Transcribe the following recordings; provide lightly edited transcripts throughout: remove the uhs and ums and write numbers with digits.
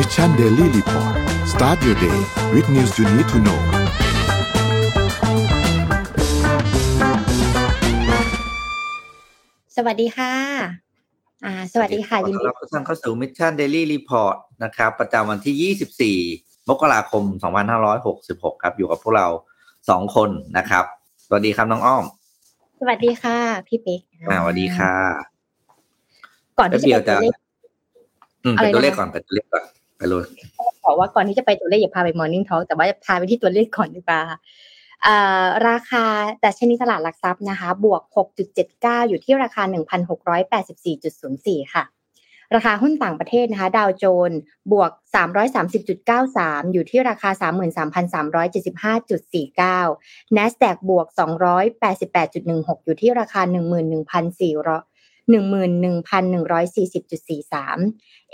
Mission Daily Report Start your day with news you need to know สวัสดีค่ะสวัสดีค่ะยินดีต้อนรับทุกท่านเข้าสู่ Mission Daily Report นะครับประจำวันที่24มกราคม2566ครับอยู่กับพวกเรา2คนนะครับสวัสดีครับน้องอ้อมสวัสดีค่ะพี่เป๊กสวัสดีค่ะก่อนที่จะไปตัวเลขก่อนไปตัวเลขก่อนไปเลยขอว่าก่อนที่จะไปตัวเลขอย่าพาไป Morning Talk แต่ว่าพาไปที่ตัวเลขก่อนดีกว่าราคาดัชนีตลาดหลักทรัพย์นะคะบวก 6.79 อยู่ที่ราคา 1,684.04 ค่ะราคาหุ้นต่างประเทศนะคะดาวโจนส์บวก 330.93 อยู่ที่ราคา 33,375.49 Nasdaq บวก 288.16 อยู่ที่ราคา 11,140.43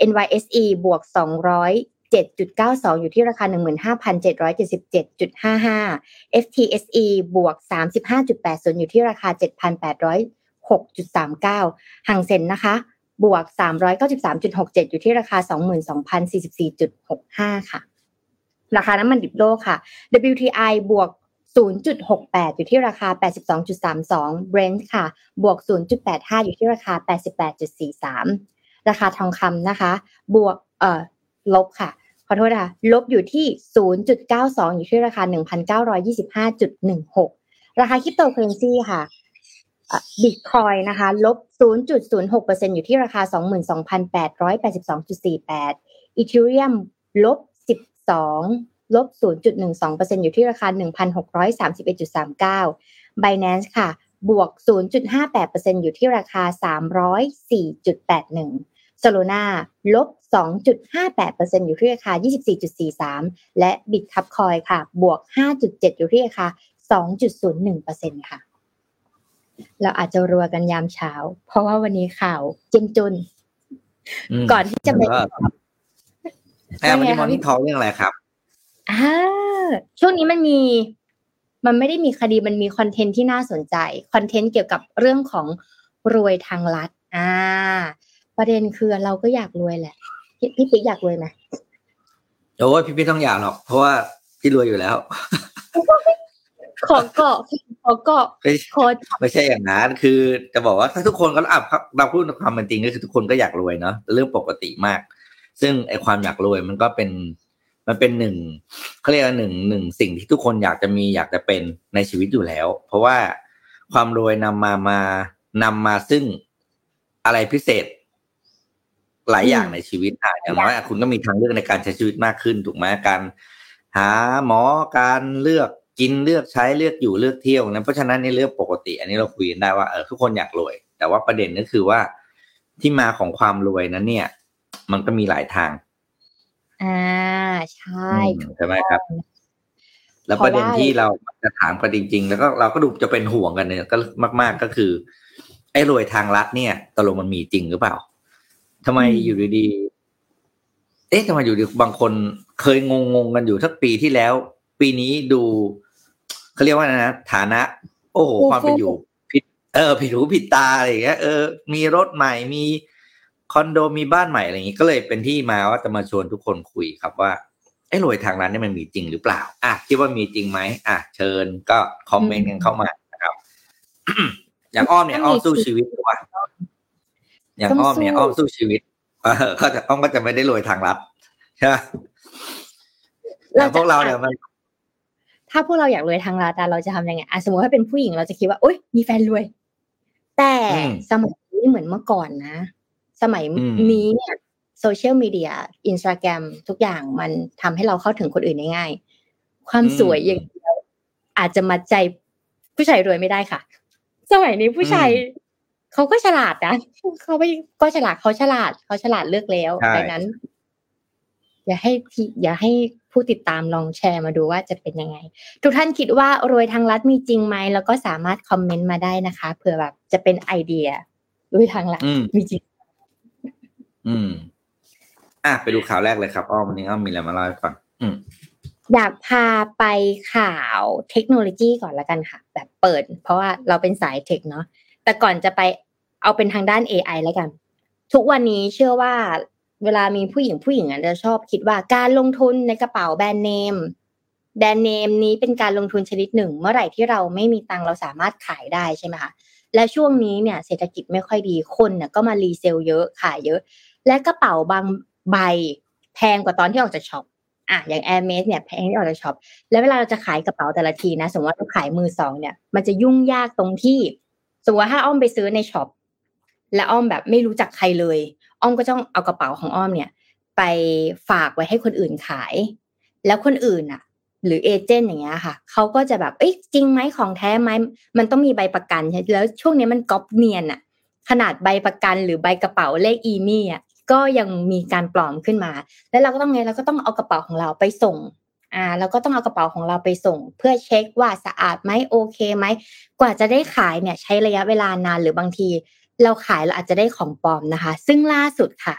NYSE บวก 207.92 อยู่ที่ราคา 15,777.55 FTSE บวก 35.80 อยู่ที่ราคา 7,806.39 หังเซ็นนะคะบวก 393.67 อยู่ที่ราคา 22,044.65 ค่ะราคาน้ำมันดิบโลกค่ะ WTI บวก 0.68 อยู่ที่ราคา 82.32 Brent ค่ะบวก 0.85 อยู่ที่ราคา 88.43 ราคาทองคำนะคะบวกลบค่ะขอโทษนะคะลบอยู่ที่ 0.92 อยู่ที่ราคา 1,925.16 ราคา Cryptocurrency ค่ะBitcoin นะคะลบ 0.06% อยู่ที่ราคา 22,882.48 Ethereum ลบ 0.12% อยู่ที่ราคา 1,631.39 Binance ค่ะบวก 0.58% อยู่ที่ราคา 304.81 Solana ลบ 2.58% อยู่ที่ราคา 24.43 และ Bitkub Coin ค่ะบวก 5.7% อยู่ที่ราคา 2.01% ค่ะเราอาจจะรัวกันยามเช้าเพราะว่าวันนี้ข่าวจิ้มจุนก่อนที่จะไปวันนี้Morning Talkเรื่องอะไรครับช่วงนี้มันไม่ได้มีคดีมันมีคอนเทนต์ที่น่าสนใจคอนเทนต์เกี่ยวกับเรื่องของรวยทางลัดประเด็นคือเราก็อยากรวยแหละพี่ปิ๊กอยากรวยไหมโอ้ยพี่ปิ๊กต้องอยากหรอกเพราะว่าพี่รวยอยู่แล้วขอเกาะไม่ใช่อย่างนั้นคือจะบอกว่าถ้าทุกคนก็เราพูดในความเป็นจริงก็คือทุกคนก็อยากรวยเนาะเรื่องปกติมากซึ่งไอ้ความอยากรวยมันก็เป็นมันเป็นหนึ่งเขาเรียกว่าหนึ่งสิ่งที่ทุกคนอยากจะมีอยากจะเป็นในชีวิตอยู่แล้วเพราะว่าความรวยนำมาซึ่งอะไรพิเศษหลายอย่างในชีวิตอย่างน้อยคุณก็มีทางเลือกในการใช้ชีวิตมากขึ้นถูกไหมการหาหมอการเลือกกินเลือกใช้เลือกอยู่เลือกเที่ยวนะเพราะฉะนั้นในเรื่องปกติอันนี้เราคุยกันได้ว่าทุกคนอยากรวยแต่ว่าประเด็นก็คือว่าที่มาของความรวยนั้นเนี่ยมันก็มีหลายทางใช่ใช่ไหมครับแล้วประเด็นที่เราจะถามกันจริงๆแล้วก็เราก็ดูจะเป็นห่วงกันเนี่ยก็มากๆก็คือไอ้รวยทางลัดเนี่ยตกลงมันมีจริงหรือเปล่าทำไมอยู่ดีๆทำไมอยู่ดีบางคนเคยงงๆกันอยู่สักปีที่แล้วปีนี้ดูเขาเรียกว่านะฐานะโอ้โหความเป็นอยู่ผิดผิดหูผิดตาอะไรอย่างเงี้ยมีรถใหม่มีคอนโดมีบ้านใหม่อะไรอย่างงี้ก็เลยเป็นที่มาว่าจะมาชวนทุกคนคุยครับว่าไอ้รวยทางลัดเนี่ยมันมีจริงหรือเปล่าคิดว่ามีจริงไหมเชิญก็คอมเมนต์กันเข้ามานะครับ อย่างอ้อมเนี่ยอ้อมสู้ชีวิตหรือว่าอย่างอ้อมเนี่ยอ้อมสู้ชีวิตก็จะอ้อมก็จะไม่ได้รวยทางลัดใช่ไหมแต่พวกเราเนี่ยมันถ้าพวกเราอยากรวยทางลัดเราจะทำยังไงสมมติว่าเป็นผู้หญิงเราจะคิดว่าโอ๊ยมีแฟนรวยแต่สมัยนี้เหมือนเมื่อก่อนนะสมัยนี้เนี่ยโซเชียลมีเดีย Instagram ทุกอย่างมันทำให้เราเข้าถึงคนอื่นได้ง่ายความสวยอย่างเดียวอาจจะมัดใจผู้ชายรวยไม่ได้ค่ะสมัยนี้ผู้ชายเขาก็ฉลาดนะเขาไม่ก็ฉลาดเขาฉลาดเลือกแล้วดังนั้นอย่าให้ผู้ติดตามลองแชร์มาดูว่าจะเป็นยังไงทุกท่านคิดว่ารวยทางลัดมีจริงไหมแล้วก็สามารถคอมเมนต์มาได้นะคะเผื่อแบบจะเป็นไอเดียรวยทางลัดมีจริงไปดูข่าวแรกเลยครับอ้อวันนี้อ้อมีอะไรมาเล่าให้ฟังอยากพาไปข่าวเทคโนโลยีก่อนละกันค่ะแบบเปิดเพราะว่าเราเป็นสายเทคเนาะแต่ก่อนจะไปเอาเป็นทางด้าน AI ละกันทุกวันนี้เชื่อว่า เวลามีผู้หญิงอาจจะชอบคิดว่าการลงทุนในกระเป๋าแบรนด์เนมนี้เป็นการลงทุนชนิดหนึ่งเมื่อไหร่ที่เราไม่มีตังค์เราสามารถขายได้ใช่ไหมคะและช่วงนี้เนี่ยเศรษฐกิจไม่ค่อยดีคนเนี่ยก็มารีเซลเยอะขายเยอะและกระเป๋าบางใบแพงกว่าตอนที่ออกจากช็อปอย่าง Hermès เนี่ยแพงที่ออกจากช็อปแล้วเวลาเราจะขายกระเป๋าแต่ละทีนะสมมติว่าเราขายมือสองเนี่ยมันจะยุ่งยากตรงที่สมมติว่าถ้าอ้อมไปซื้อในช็อปและอ้อมแบบไม่รู้จักใครเลยอ้อมก็ต้องเอากระเป๋าของอ้อมเนี่ยไปฝากไว้ให้คนอื่นขายแล้วคนอื่นอะหรือเอเจนต์อย่างเงี้ยค่ะเขาก็จะแบบเอ้ยจริงไหมของแท้ไหมมันต้องมีใบประกันใช่แล้วช่วงนี้มันก๊อปเนียนอะขนาดใบประกันหรือใบกระเป๋าเลขอีนี่อะก็ยังมีการปลอมขึ้นมาแล้วเราก็ต้องไงเราก็ต้องเอากระเป๋าของเราไปส่งเราก็ต้องเอากระเป๋าของเราไปส่งเพื่อเช็คว่าสะอาดไหมโอเคไหมกว่าจะได้ขายเนี่ยใช้ระยะเวลานานหรือบางทีเราขายเราอาจจะได้ของปลอมนะคะซึ่งล่าสุดค่ะ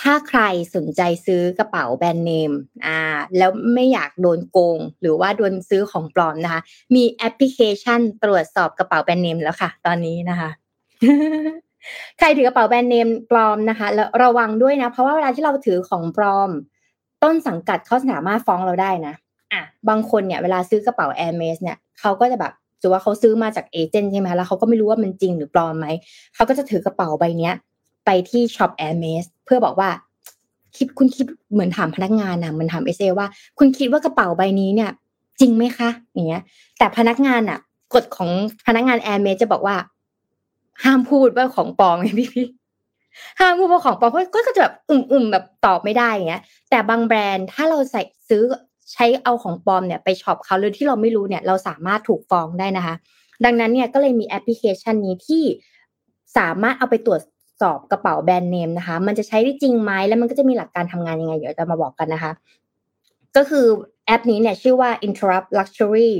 ถ้าใครสนใจซื้อกระเป๋าแบรนด์เนมแล้วไม่อยากโดนโกงหรือว่าโดนซื้อของปลอมนะคะมีแอปพลิเคชันตรวจสอบกระเป๋าแบรนด์เนมแล้วค่ะตอนนี้นะคะ ใครถือกระเป๋าแบรนด์เนมปลอมนะคะแล้วระวังด้วยนะเพราะว่าเวลาที่เราถือของปลอมต้นสังกัดเขาสามารถฟ้องเราได้นะบางคนเนี่ยเวลาซื้อกระเป๋า Hermès เนี่ยเขาก็จะแบบถือว่าเขาซื้อมาจากเอเจนต์ใช่ไหมแล้วเขาก็ไม่รู้ว่ามันจริงหรือปลอมไหมเขาก็จะถือกระเป๋าใบนี้ไปที่ช็อป Hermès เพื่อบอกว่าคุณคิดเหมือนถามพนักงานนะมันถามเอเจว่าคุณคิดว่ากระเป๋าใบนี้เนี่ยจริงไหมคะอย่างเงี้ยแต่พนักงานอ่ะกฎของพนักงาน Hermès จะบอกว่าห้ามพูดว่าของปลอมไงพี่ห้ามพูดว่าของปลอมก็จะแบบอึมแบบตอบไม่ได้อย่างเงี้ยแต่บางแบรนด์ถ้าเราใส่ซื้อใช้เอาของปลอมเนี่ยไปช็อปเขาหรือที่เราไม่รู้เนี่ยเราสามารถถูกฟ้องได้นะคะดังนั้นเนี่ยก็เลยมีแอปพลิเคชันนี้ที่สามารถเอาไปตรวจสอบกระเป๋าแบรนด์เนมนะคะมันจะใช้ได้จริงไหมแล้วมันก็จะมีหลักการทำงานยังไงเดี๋ยวจะมาบอกกันนะคะก็คือแอปนี้เนี่ยชื่อว่า Intrupy Luxury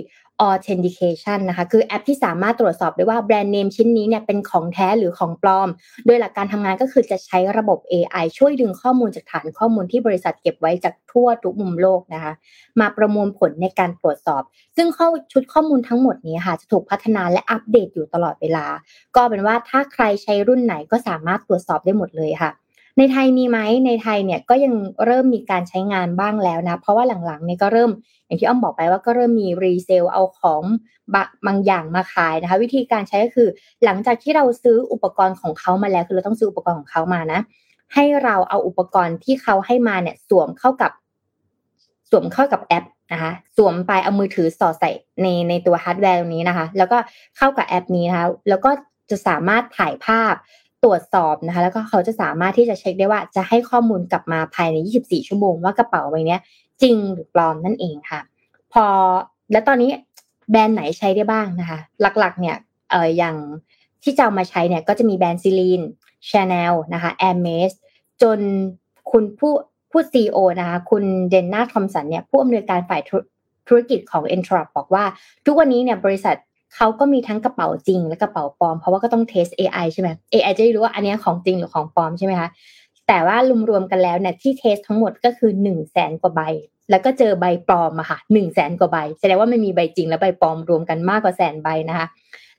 Authentication นะคะคือแอปที่สามารถตรวจสอบได้ว่าแบรนด์เนมชิ้นนี้เนี่ยเป็นของแท้หรือของปลอมโดยหลักการทำงานก็คือจะใช้ระบบ AI ช่วยดึงข้อมูลจากฐานข้อมูลที่บริษัทเก็บไว้จากทั่วทุกมุมโลกนะคะมาประมวลผลในการตรวจสอบซึ่งชุดข้อมูลทั้งหมดนี้ค่ะจะถูกพัฒนาและอัปเดตอยู่ตลอดเวลาก็เป็นว่าถ้าใครใช้รุ่นไหนก็สามารถตรวจสอบได้หมดเลยค่ะในไทยมีไหมในไทยเนี่ยก็ยังเริ่มมีการใช้งานบ้างแล้วนะเพราะว่าหลังๆเนี่ยก็เริ่มอย่างที่อ้อมบอกไปว่าก็เริ่มมีรีเซลเอาของบางอย่างมาขายนะคะวิธีการใช้ก็คือหลังจากที่เราซื้ออุปกรณ์ของเขามาแล้วคือเราต้องซื้ออุปกรณ์ของเขามานะให้เราเอาอุปกรณ์ที่เขาให้มาเนี่ยสวมเข้ากับแอปนะคะสวมไปเอามือถือสอดใส่ในตัวฮาร์ดแวร์ตรงนี้นะคะแล้วก็เข้ากับแอปนี้นะคะแล้วก็จะสามารถถ่ายภาพตรวจสอบนะคะแล้วก็เขาจะสามารถที่จะเช็คได้ว่าจะให้ข้อมูลกลับมาภายใน24ชั่วโมงว่ากระเป๋าใบนี้จริงหรือปลอมนั่นเองค่ะพอและตอนนี้แบรนด์ไหนใช้ได้บ้างนะคะหลักๆเนี่ยอย่างที่จะเอามาใช้เนี่ยก็จะมีแบรนด์ซิลีน Chanel นะคะ Hermès จนคุณผู้ CEO นะคะคุณ Dennis Thompson เนี่ยผู้อำนวยการฝ่ายธุรกิจของ Entrupy บอกว่าทุกวันนี้เนี่ยบริษัทเขาก็มีทั้งกระเป๋าจริงและกระเป๋าปลอมเพราะว่าก็ต้องเทส AI ใช่ไหม AI จะได้รู้ว่าอันนี้ของจริงหรือของปลอมใช่ไหมคะแต่ว่ารวมๆกันแล้วเนี่ยที่เทสทั้งหมดก็คือ 100,000 กว่าใบแล้วก็เจอใบปลอมค่ะ 100,000 กว่าใบแสดงว่ามันมีใบจริงและใบปลอมรวมกันมากกว่าแสนใบนะคะ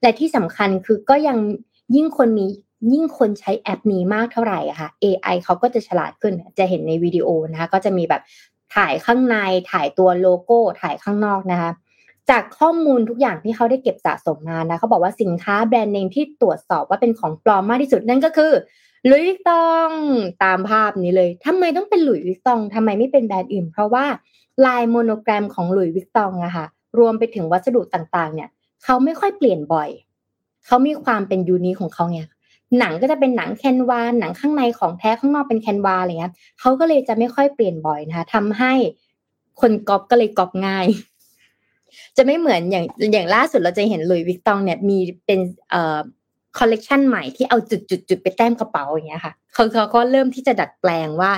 และที่สำคัญคือก็ยังยิ่งคนใช้แอปนี้มากเท่าไหร่ค่ะ AI เขาก็จะฉลาดขึ้นจะเห็นในวิดีโอนะคะก็จะมีแบบถ่ายข้างในถ่ายตัวโลโก้ถ่ายข้างนอกนะคะจากข้อมูลทุกอย่างที่เขาได้เก็บสะสมมานะเขาบอกว่าสินค้าแบรนด์เนมที่ตรวจสอบว่าเป็นของปลอมมากที่สุดนั่นก็คือหลุยส์วิตตองตามภาพนี้เลยทำไมต้องเป็นหลุยส์วิตตองทำไมไม่เป็นแบรนด์อื่นเพราะว่าลายโมโนแกรมของหลุยส์วิตตองอะค่ะรวมไปถึงวัสดุต่างๆเนี่ยเขาไม่ค่อยเปลี่ยนบ่อยเขามีความเป็นยูนิคของเขาเนี่ยหนังก็จะเป็นหนังแคนวาหนังข้างในของแท้ข้างนอกเป็นแคนวาอะไรเงี้ยเขาก็เลยจะไม่ค่อยเปลี่ยนบ่อยนะคะทำให้คนก๊อปก็เลยก๊อปง่ายจะไม่เหมือนอย่างล่าสุดเราจะเห็นหลุยส์วิตตองเนี่ยมีเป็นคอลเลกชันใหม่ที่เอาจุดไปแต้มกระเป๋าอย่างเงี้ยค่ะเขาก็เริ่มที่จะดัดแปลงว่า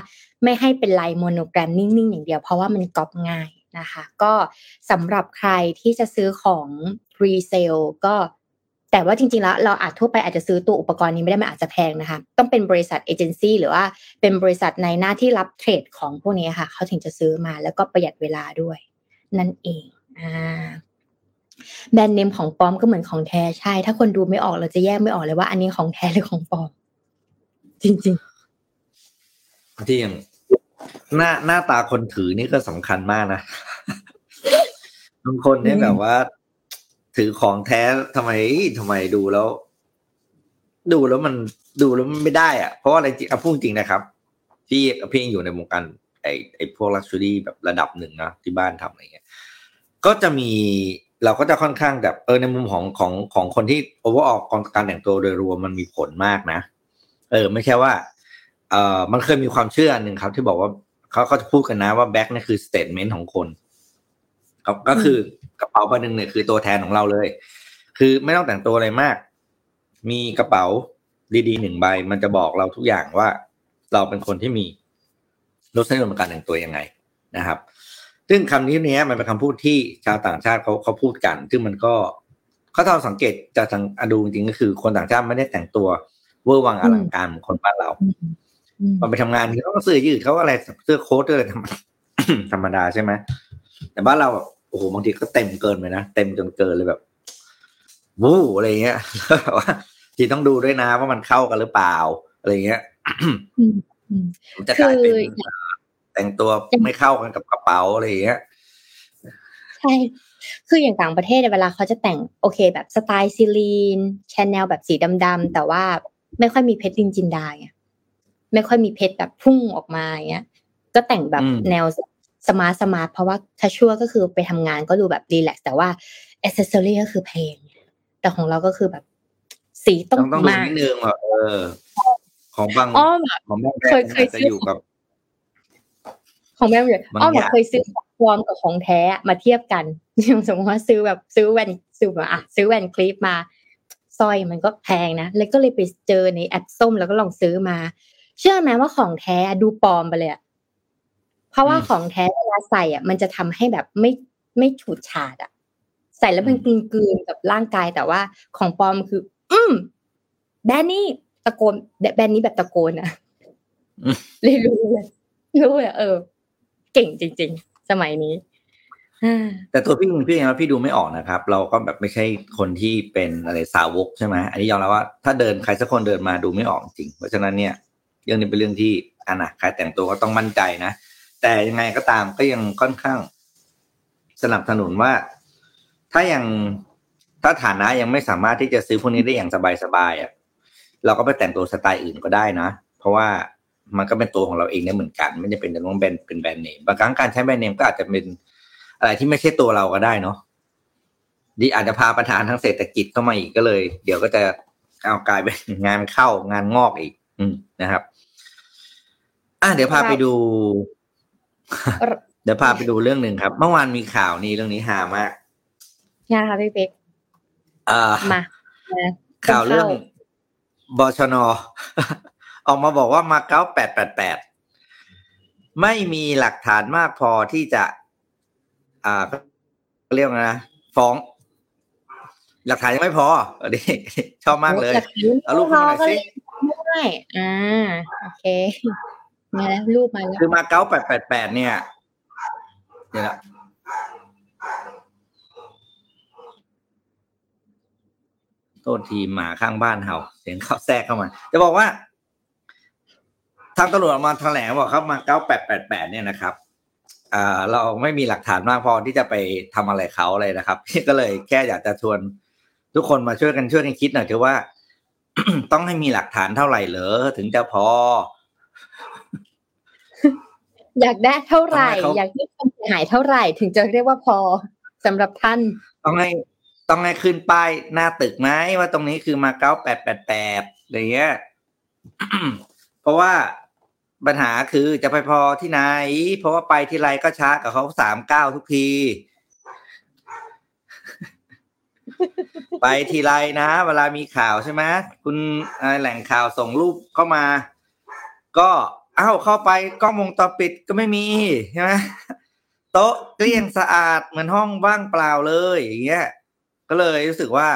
ไม่ให้เป็นลายโมโนแกรมนิ่งๆอย่างเดียวเพราะว่ามันก๊อปง่ายนะคะก็สำหรับใครที่จะซื้อของรีเซลก็แต่ว่าจริงๆแล้วเราอาจทั่วไปอาจจะซื้อตัวอุปกรณ์นี้ไม่ได้มันอาจจะแพงนะคะต้องเป็นบริษัทเอเจนซี่หรือว่าเป็นบริษัทในหน้าที่รับเทรดของพวกนี้ค่ะเขาถึงจะซื้อมาแล้วก็ประหยัดเวลาด้วยนั่นเองแบรนด์เนมของปลอมก็เหมือนของแท้ใช่ถ้าคนดูไม่ออกเราจะแยกไม่ออกเลยว่าอันนี้ของแท้หรือของปลอมจริง จริงหน้าตาคนถือนี่ก็สำคัญมากนะบางคนเนี่ยแบบว่าถือของแท้ทำไมดูแล้วมันไม่ได้อะเพราะอะไรจริงอ่ะพูดจริงนะครับพี่อยู่ในวงการไอ้พวก luxury แบบระดับหนึ่งนะที่บ้านทำอะไรเงี้ยก็จะมีเราก็จะค่อนข้างแบบในมุมของคนที่ overall การแต่งตัวโดยรวมมันมีผลมากนะไม่ใช่ว่ามันเคยมีความเชื่อนึงครับที่บอกว่าเขาจะพูดกันนะว่าแบ็คนี่คือ statement ของคนก็คือกระเป๋าใบนึงเนี่ยคือตัวแทนของเราเลยคือไม่ต้องแต่งตัวอะไรมากมีกระเป๋าดีๆ1ใบมันจะบอกเราทุกอย่างว่าเราเป็นคนที่มีรสนิยมการแต่งตัวยังไงนะครับซึ่งคำนี้เนี้ยมันเป็นคำพูดที่ชาวต่างชาติเขาพูดกันซึ่งมันก็เขาถ้าสังเกตจะดูจริงก็คือคนต่างชาติไม่ได้แต่งตัวเวอร์วังอลังการเหมือนคนบ้านเราพอไปทำงานเขาก็เสื้อยืดเขาอะไรเสื้อโค้ทอะไรธรรมดาใช่ไหมแต่บ้านเราแบบโอ้โหบางทีก็เต็มเกินไปนะเต็มจนเกินเลยแบบวู้อะไรเงี้ยแบบว่าที่ต้องดูด้วยนะว่ามันเข้ากันหรือเปล่าอะไรเงี้ยมันจะกลายเป็นแต่งตัวไม่เข้ากันกับกระเป๋าอะไรอย่างเงี้ยใช่คืออย่างต่างประเทศเวลาเขาจะแต่งโอเคแบบสไตล์ซีลีน Chanel แบบสีดำๆแต่ว่าไม่ค่อยมีเพชรจินดาไงไม่ค่อยมีเพชรแบบพุ่งออกมาอย่างเงี้ยก็แต่งแบบแนวสมาร์ทเพราะว่าคาชัวก็คือไปทำงานก็ดูแบบรีแลกซ์แต่ว่าแอคเซสซอรี่ก็คือแพงแต่ของเราก็คือแบบสีต้องมานิดนึงแบบของบางของแม่เคยจะอยู่กับของแม่เนี่ยแบบเคยซื้อของปลอมกับของแท้มาเทียบกันสมมติว่าซื้อแบบซื้อแวนคลิปมาสร้อยมันก็แพงนะแล้วก็เลยไปเจอในแอปส้มแล้วก็ลองซื้อมาเชื่อไหมว่าของแท้ดูปลอมไปเลยอ่ะเพราะว่าของแท้เวลาใส่อ่ะมันจะทำให้แบบไม่ฉูดฉาดอ่ะใส่แล้วมันกลืนๆกับร่างกายแต่ว่าของปลอมคือแบรนด์นี้ตะโกนแบรนด์นี้แบบตะโกนอ่ะเลยรู้อ่ะเก่งจริงๆสมัยนี้แต่ตัวพี่เองแล้วพี่ดูไม่ออกนะครับเราก็แบบไม่ใช่คนที่เป็นอะไรสาวกใช่ไหมอันนี้ยอมรับว่าถ้าเดินใครสักคนเดินมาดูไม่ออกจริงเพราะฉะนั้นเนี่ยเรื่องนี้เป็นเรื่องที่ใครแต่งตัวก็ต้องมั่นใจนะแต่ยังไงก็ตามก็ยังค่อนข้างสนับสนุนว่าถ้าฐานะยังไม่สามารถที่จะซื้อพวกนี้ได้อย่างสบายๆอ่ะเราก็ไปแต่งตัวสไตล์อื่นก็ได้นะเพราะว่ามันก็เป็นตัวของเราเองได้เหมือนกันไม่จำเป็นจะต้องเป็นแบรนด์เนมบางครั้งการใช้แบรนด์เนมก็อาจจะเป็นอะไรที่ไม่ใช่ตัวเราก็ได้เนาะดีอาจจะพาปัญหาทางเศรษฐกิจเข้ามาอีกก็เลยเดี๋ยวก็จะเอากลายเป็นงานเข้างานงอกอีกนะครับเดี๋ยวพาไปดูเรื่องนึงครับเมื่อวานมีข่าวนี้เรื่องนี้ฮามากยาค่ะพี่เป๊กมาข่าวเรื่องบชน. ออกมาบอกว่ามาเก๊า888ไม่มีหลักฐานมากพอที่จะเรียกนะฟ้องหลักฐานยังไม่พอดิชอบมากเลยเอารูปมาหน่อยสิไม่โอเคมาแล้วรูปมาแล้วคือมาเก๊า888เนี่ยเดี๋ยวโทษทีหมาข้างบ้านเห่าเสียงเข้าแทรกเข้ามาจะบอกว่าทางตำรวจออกมาแถลงบอกครับมา9888เนี่ยนะครับเราไม่มีหลักฐานมากพอที่จะไปทำอะไรเขาอะไรนะครับก็เลยแค่อยากจะชวนทุกคนมาช่วยกันคิดหน่อยเถอะว่า ต้องให้มีหลักฐานเท่าไหร่เหรอถึงจะพอ อยากได้เท่าไหร่อยากได้ความเสียหายเท่าไหร่ถึงจะเรียกว่าพอสำหรับท่านต้องให้ขึ้นป้ายหน้าตึกไหมว่าตรงนี้คือมาเก๊า888อะไรเงี้ย เพราะว่าปัญหาคือจะไปพอที่ไหนเพราะว่าไปที่ไรก็ช้ากับเขา39ทุกที ไปที่ไรนะเวลามีข่าวใช่ไหมคุณแหล่งข่าวส่งรูปเข้ามาก็เข้าไปกล้องวงจรปิดก็ไม่มีใช่ไหมโต๊ะเกลี้ยงสะอาดเหมือนห้องว่างเปล่าเลยอย่างเงี้ยก็เลยรู้สึกว่า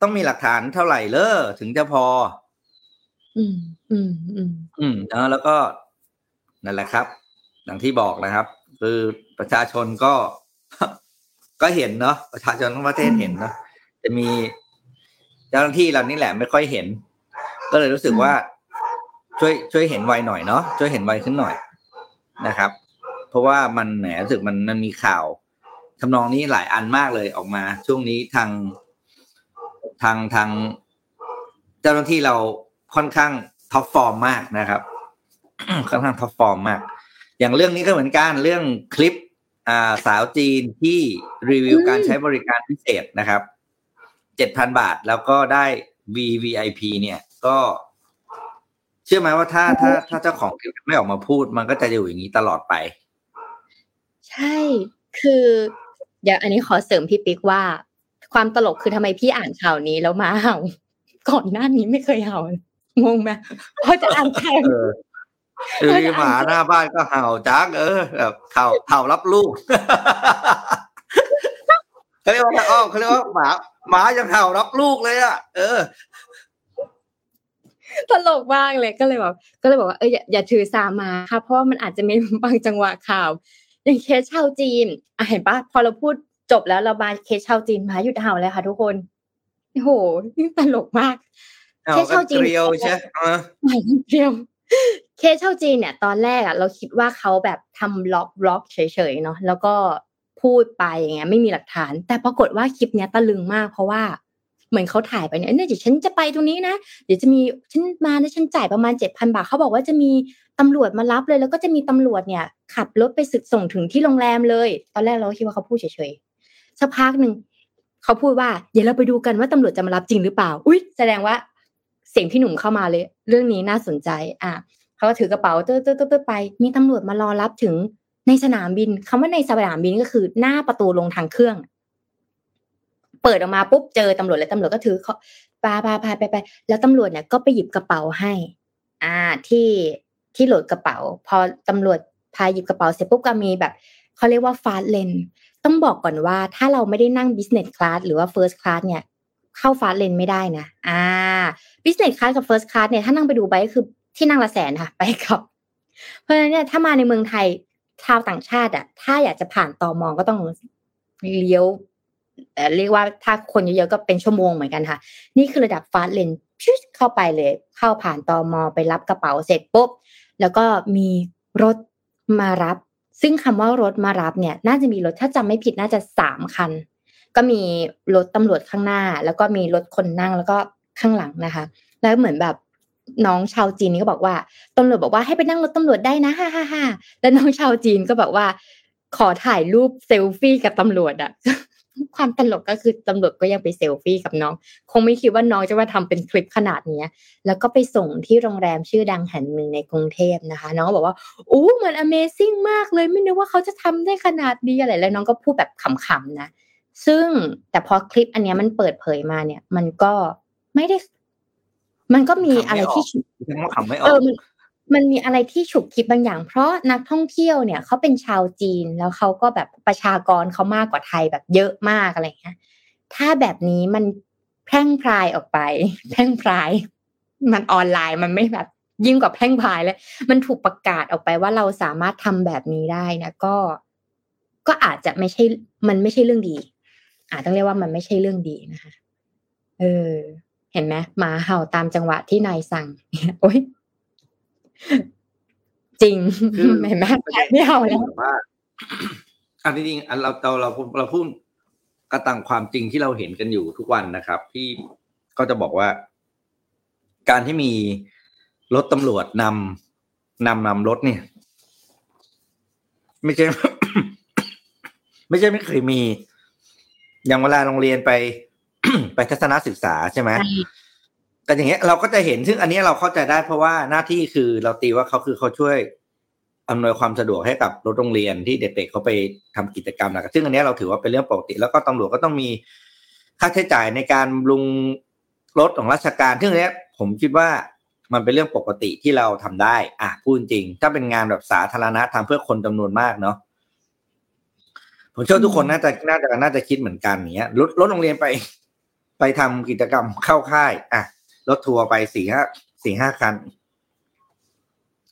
ต้องมีหลักฐานเท่าไหร่เล่อถึงจะพอแล้วก็นั่นแหละครับอย่างที่บอกนะครับคือประชาชนก็เห็นเนาะประชาชนทั้งประเทศเห็นเนาะจะมีเจ้าหน้าที่เรานี่แหละไม่ค่อยเห็นก็เลยรู้สึกว่า ช่วยเห็นไวหน่อยเนาะช่วยเห็นไวขึ้นหน่อยนะครับเพราะว่ามันแหมรู้สึกมันมีข่าวทำนองนี้หลายอันมากเลยออกมาช่วงนี้ทางเจ้าหน้าที่เราค่อนข้างท็อปฟอร์มมากนะครับ ค่อนข้างท็อปฟอร์มมากอย่างเรื่องนี้ก็เหมือนกันเรื่องคลิปสาวจีนที่รีวิวการใช้บริการพิเศษนะครับ 7,000 บาทแล้วก็ได้ VVIP เนี่ยก็เชื่อไหมว่าถ้าเจ้าของคลิปไม่ออกมาพูดมันก็จะอยู่อย่างนี้ตลอดไปใช่คือเดี๋ยวอันนี้ขอเสริมพี่ปิ๊กว่าความตลกคือทำไมพี่อ่านข่าวนี้แล้วมาเห่าก่อนหน้านี้ไม่เคยเห่างงไหมเพราะจะอ่านแทนมีหมาหน้าบ้านก็เห่าจักแบบเห่ารับลูกเขาเรียกว่าอ้อเขาเรียกว่าหมายังเห่ารับลูกเลยอ่ะตลกมากเลยก็เลยบอกว่าอย่าถือสามาค่ะเพราะว่ามันอาจจะมีบางจังหวะข่าวอย่างเคสชาวจีนเห็นปะพอเราพูดจบแล้วเราบานเคสชาวจีนมาหยุดเห่าเลยค่ะทุกคนโอ้โหตลกมากเคสชาวจีนเรียวใช่ไม่เรียวเคสชาวจีนเนี่ยตอนแรกอ่ะเราคิดว่าเขาแบบทำล็อกเฉยๆเนาะแล้วก็พูดไปอย่างเงี้ยไม่มีหลักฐานแต่ปรากฏว่าคลิปเนี้ยตะลึงมากเพราะว่าเหมือนเขาถ่ายไปเนี่ยเดี๋ยวฉันจะไปตรงนี้นะเดี๋ยวจะมีฉันมานะฉันจ่ายประมาณ 7,000 บาทเขาบอกว่าจะมีตำรวจมารับเลยแล้วก็จะมีตำรวจเนี่ยขับรถไปส่งถึงที่โรงแรมเลยตอนแรกเราคิดว่าเขาพูดเฉยๆสักพักนึงเขาพูดว่าเดี๋ยวเราไปดูกันว่าตำรวจจะมารับจริงหรือเปล่าอุ๊ยแสดงว่าเสียงพี่หนุ่มเข้ามาเลยเรื่องนี้น่าสนใจเขาก็ถือกระเป๋าเต้อไปมีตำรวจมารอรับถึงในสนามบินคำว่าในสนามบินก็คือหน้าประตูลงทางเครื่องเปิดออกมาปุ๊บเจอตำรวจแล้วตำรวจก็ถือพาไปแล้วตำรวจเนี่ยก็ไปหยิบกระเป๋าให้ที่โหลดกระเป๋าพอตำรวจพาหยิบกระเป๋าเสร็จปุ๊บก็มีแบบเขาเรียกว่าฟาสต์เลนต้องบอกก่อนว่าถ้าเราไม่ได้นั่งบิสเนสคลาสหรือว่าเฟิร์สคลาสเนี่ยเข้าฟาสต์เลนไม่ได้นะบิสเนสคลาสกับเฟิร์สคลาสเนี่ยถ้านั่งไปดูไปก็คือที่นั่งละแสนค่ะไปกับเพราะฉะนั้นเนี่ยถ้ามาในเมืองไทยชาวต่างชาติถ้าอยากจะผ่านตม.ก็ต้องเลี้ยวเรียกว่าถ้าคนเยอะๆก็เป็นชั่วโมงเหมือนกันค่ะนี่คือระดับฟาสต์เลนเข้าไปเลยเข้าผ่านตม.ไปรับกระเป๋าเสร็จปุ๊บแล้วก็มีรถมารับซึ่งคำว่ารถมารับเนี่ยน่าจะมีรถถ้าจำไม่ผิดน่าจะ3คันก็มีรถตำรวจข้างหน้าแล้วก็มีรถคนนั่งแล้วก็ข้างหลังนะคะแล้วเหมือนแบบน้องชาวจีนนี่ก็บอกว่าตำรวจบอกว่าให้ไปนั่งรถตำรวจได้นะฮ่าๆๆแล้วน้องชาวจีนก็บอกว่าขอถ่ายรูปเซลฟี่กับตำรวจความตลกก็คือตำรวจก็ยังไปเซลฟี่กับน้องคงไม่คิดว่าน้องจะมาทำเป็นคลิปขนาดนี้แล้วก็ไปส่งที่โรงแรมชื่อดังแห่งหนึ่งในกรุงเทพนะคะน้องก็บอกว่าอู้มัน Amazing มากเลยไม่นึกว่าเขาจะทำได้ขนาดนี้อะไรแล้วน้องก็พูดแบบขำๆนะซึ่งแต่พอคลิปอันนี้มันเปิดเผยมาเนี่ยมันก็ไม่ได้มันก็มีอะไรที่ขำไม่ออกมันมีอะไรที่ฉุกคิดบางอย่างเพราะนักท่องเที่ยวเนี่ยเขาเป็นชาวจีนแล้วเขาก็แบบประชากรเขามากกว่าไทยแบบเยอะมากอะไรเงี้ยถ้าแบบนี้มันแพร่งพรายออกไปแพร่งพรายมันออนไลน์มันไม่แบบยิ่งกว่าแพร่งพรายเลยมันถูกประกาศออกไปว่าเราสามารถทำแบบนี้ได้นะก็อาจจะไม่ใช่มันไม่ใช่เรื่องดีต้องเรียกว่ามันไม่ใช่เรื่องดีนะคะเห็นไหมหมาเห่าตามจังหวะที่นายสั่งโอ๊ยจริงเห็นไหมไม่เอาแล้วอันนี้จริงเราพูดกระตังความจริงที่เราเห็นกันอยู่ทุกวันนะครับที่ก็จะบอกว่าการที่มีรถตำรวจนำรถเนี่ยไม่ใช่ไม่เคยมีอย่างเวลาโรงเรียนไป ไปทัศนศึกษาใช่ไหมแต่อย่างเงี้ยเราก็จะเห็นซึ่งอันนี้เราเข้าใจได้เพราะว่าหน้าที่คือเราตีว่าเขาคือเขาช่วยอำนวยความสะดวกให้กับรถโรงเรียนที่เด็กๆเขาไปทำกิจกรรมนะครับซึ่งอันนี้เราถือว่าเป็นเรื่องปกติแล้วก็ตำรวจก็ต้องมีค่าใช้จ่ายในการบำรุงรถของราชการซึ่งอันนี้ผมคิดว่ามันเป็นเรื่องปกติที่เราทำได้พูดจริงถ้าเป็นงานแบบสาธารณะทำเพื่อคนจำนวนมากเนาะผมเชื่อทุกคนน่าจะคิดเหมือนกันเนี้ยรถโรงเรียนไปทำกิจกรรมเข้าค่ายรถทัวร์ไป 4-5 คัน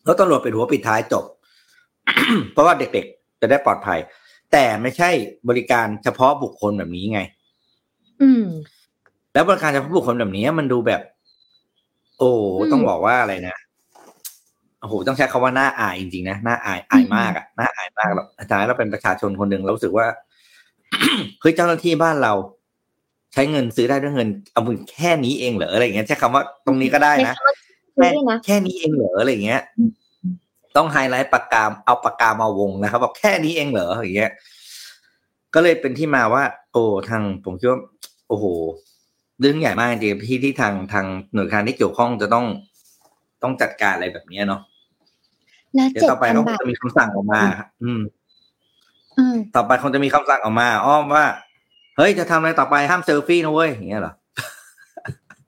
รถตำรวจปิดหัวปิดท้ายจบ เพราะว่าเด็กๆจะได้ปลอดภัยแต่ไม่ใช่บริการเฉพาะบุคคลแบบนี้ไงแล้วบริการเฉพาะบุคคลแบบนี้มันดูแบบโอ้ต้องบอกว่าอะไรนะ โอ้โหต้องใช้คำว่าน่าอายจริงๆนะน่าอายอายมากอ่ะน่าอายมากแบบอาจารย์เราเป็นประชาชนคนหนึ่งเรารู้สึกว่าเฮ้ย เจ้าหน้าที่บ้านเราใช้เงินซื้อได้ด้วยเงินเอามือแค่นี้เองเหรออะไรอย่างเงี้ยใช้คำว่าตรงนี้ก็ได้นะแค่นี้เองเหรออะไรอย่างเงี้ยต้องไฮไลท์ปากกาเอาปากกามาวงนะครับบอกแค่นี้เองเหรออย่างเงี้ยก็เลยเป็นที่มาว่าโอ้ทางผมคิดว่าโอ้โหเรื่องใหญ่มากจริงๆที่ทางหน่วยงานที่เกี่ยวข้องจะต้องจัดการอะไรแบบนี้เนาะเดี๋ยวต่อไปเขาจะมีคำสั่งออกมาต่อไปคงจะมีคำสั่งออกมาอ้อมว่าเฮ้ยจะทำอะไรต่อไปห้ามเซลฟี่นะเว้ยอย่างเงี้ยเหรอ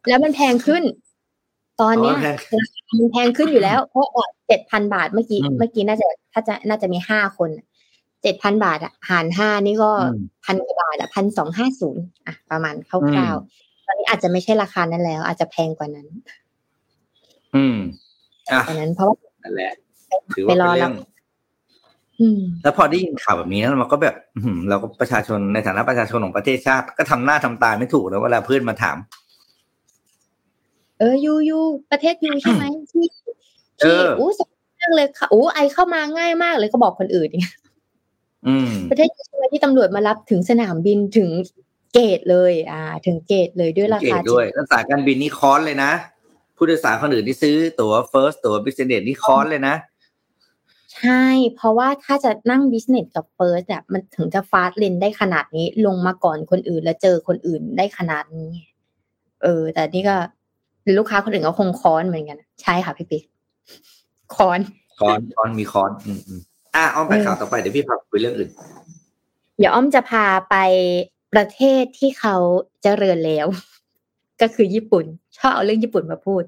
แล้วมันแพงขึ้นตอนนี้มันแพงขึ้นอยู่แล้วเพราะว่า 7,000 บาทเมื่อกี้น่าจะถ้าจะน่าจะมี5คน 7,000 บาทอ่ะหาร5นี่ก็ 1,000 กว่าบาทอ่ะ 1,250 อ่ะประมาณคร่าวๆตอนนี้อาจจะไม่ใช่ราคานั้นแล้วอาจจะแพงกว่านั้นอ่ะอันนั้นเพราะว่านั่นแหละถือว่าเป็นเรื่องแล้วพอได้ยินข่าวแบบนี้แล้วมันก็แบบเราก็ประชาชนในฐานะประชาชนของประเทศชาติก็ทำหน้าทำตาไม่ถูกแล้วเวลาเพื่อนมาถามยูประเทศยูใช่ไหมที่อู้สองเรื่องเลยค่ะอู้ไอเข้ามาง่ายมากเลยก็บอกคนอื่นอย่างเงี้ยประเทศยูใช่ไหมที่ตำรวจมารับถึงสนามบินถึงเกตเลยถึงเกตเลยด้วยราคาด้วยแล้วสายการบินนี่คอนเลยนะผู้โดยสารคนอื่นที่ซื้อตั๋ว first ตั๋ว business นี่คอนเลยนะใช่เพราะว่าถ้าจะนั่ง business กับ first อ่ะมันถึงจะ fast lane ได้ขนาดนี้ลงมาก่อนคนอื่นแล้วเจอคนอื่นได้ขนาดนี้แต่นี่ก็ลูกค้าคนอื่นก็คงค้อนเหมือนกันใช่ค่ะพี่ปิ๊กค้อนมีค้อนอ้อมไปข่าวต่อไปเดี๋ยวพี่พาไปเรื่องอื่นเดี๋ยวอ้อมจะพาไปประเทศที่เขาเจริญแล้วก็คือญี่ปุ่นชอบเอาเรื่องญี่ปุ่นมาพูด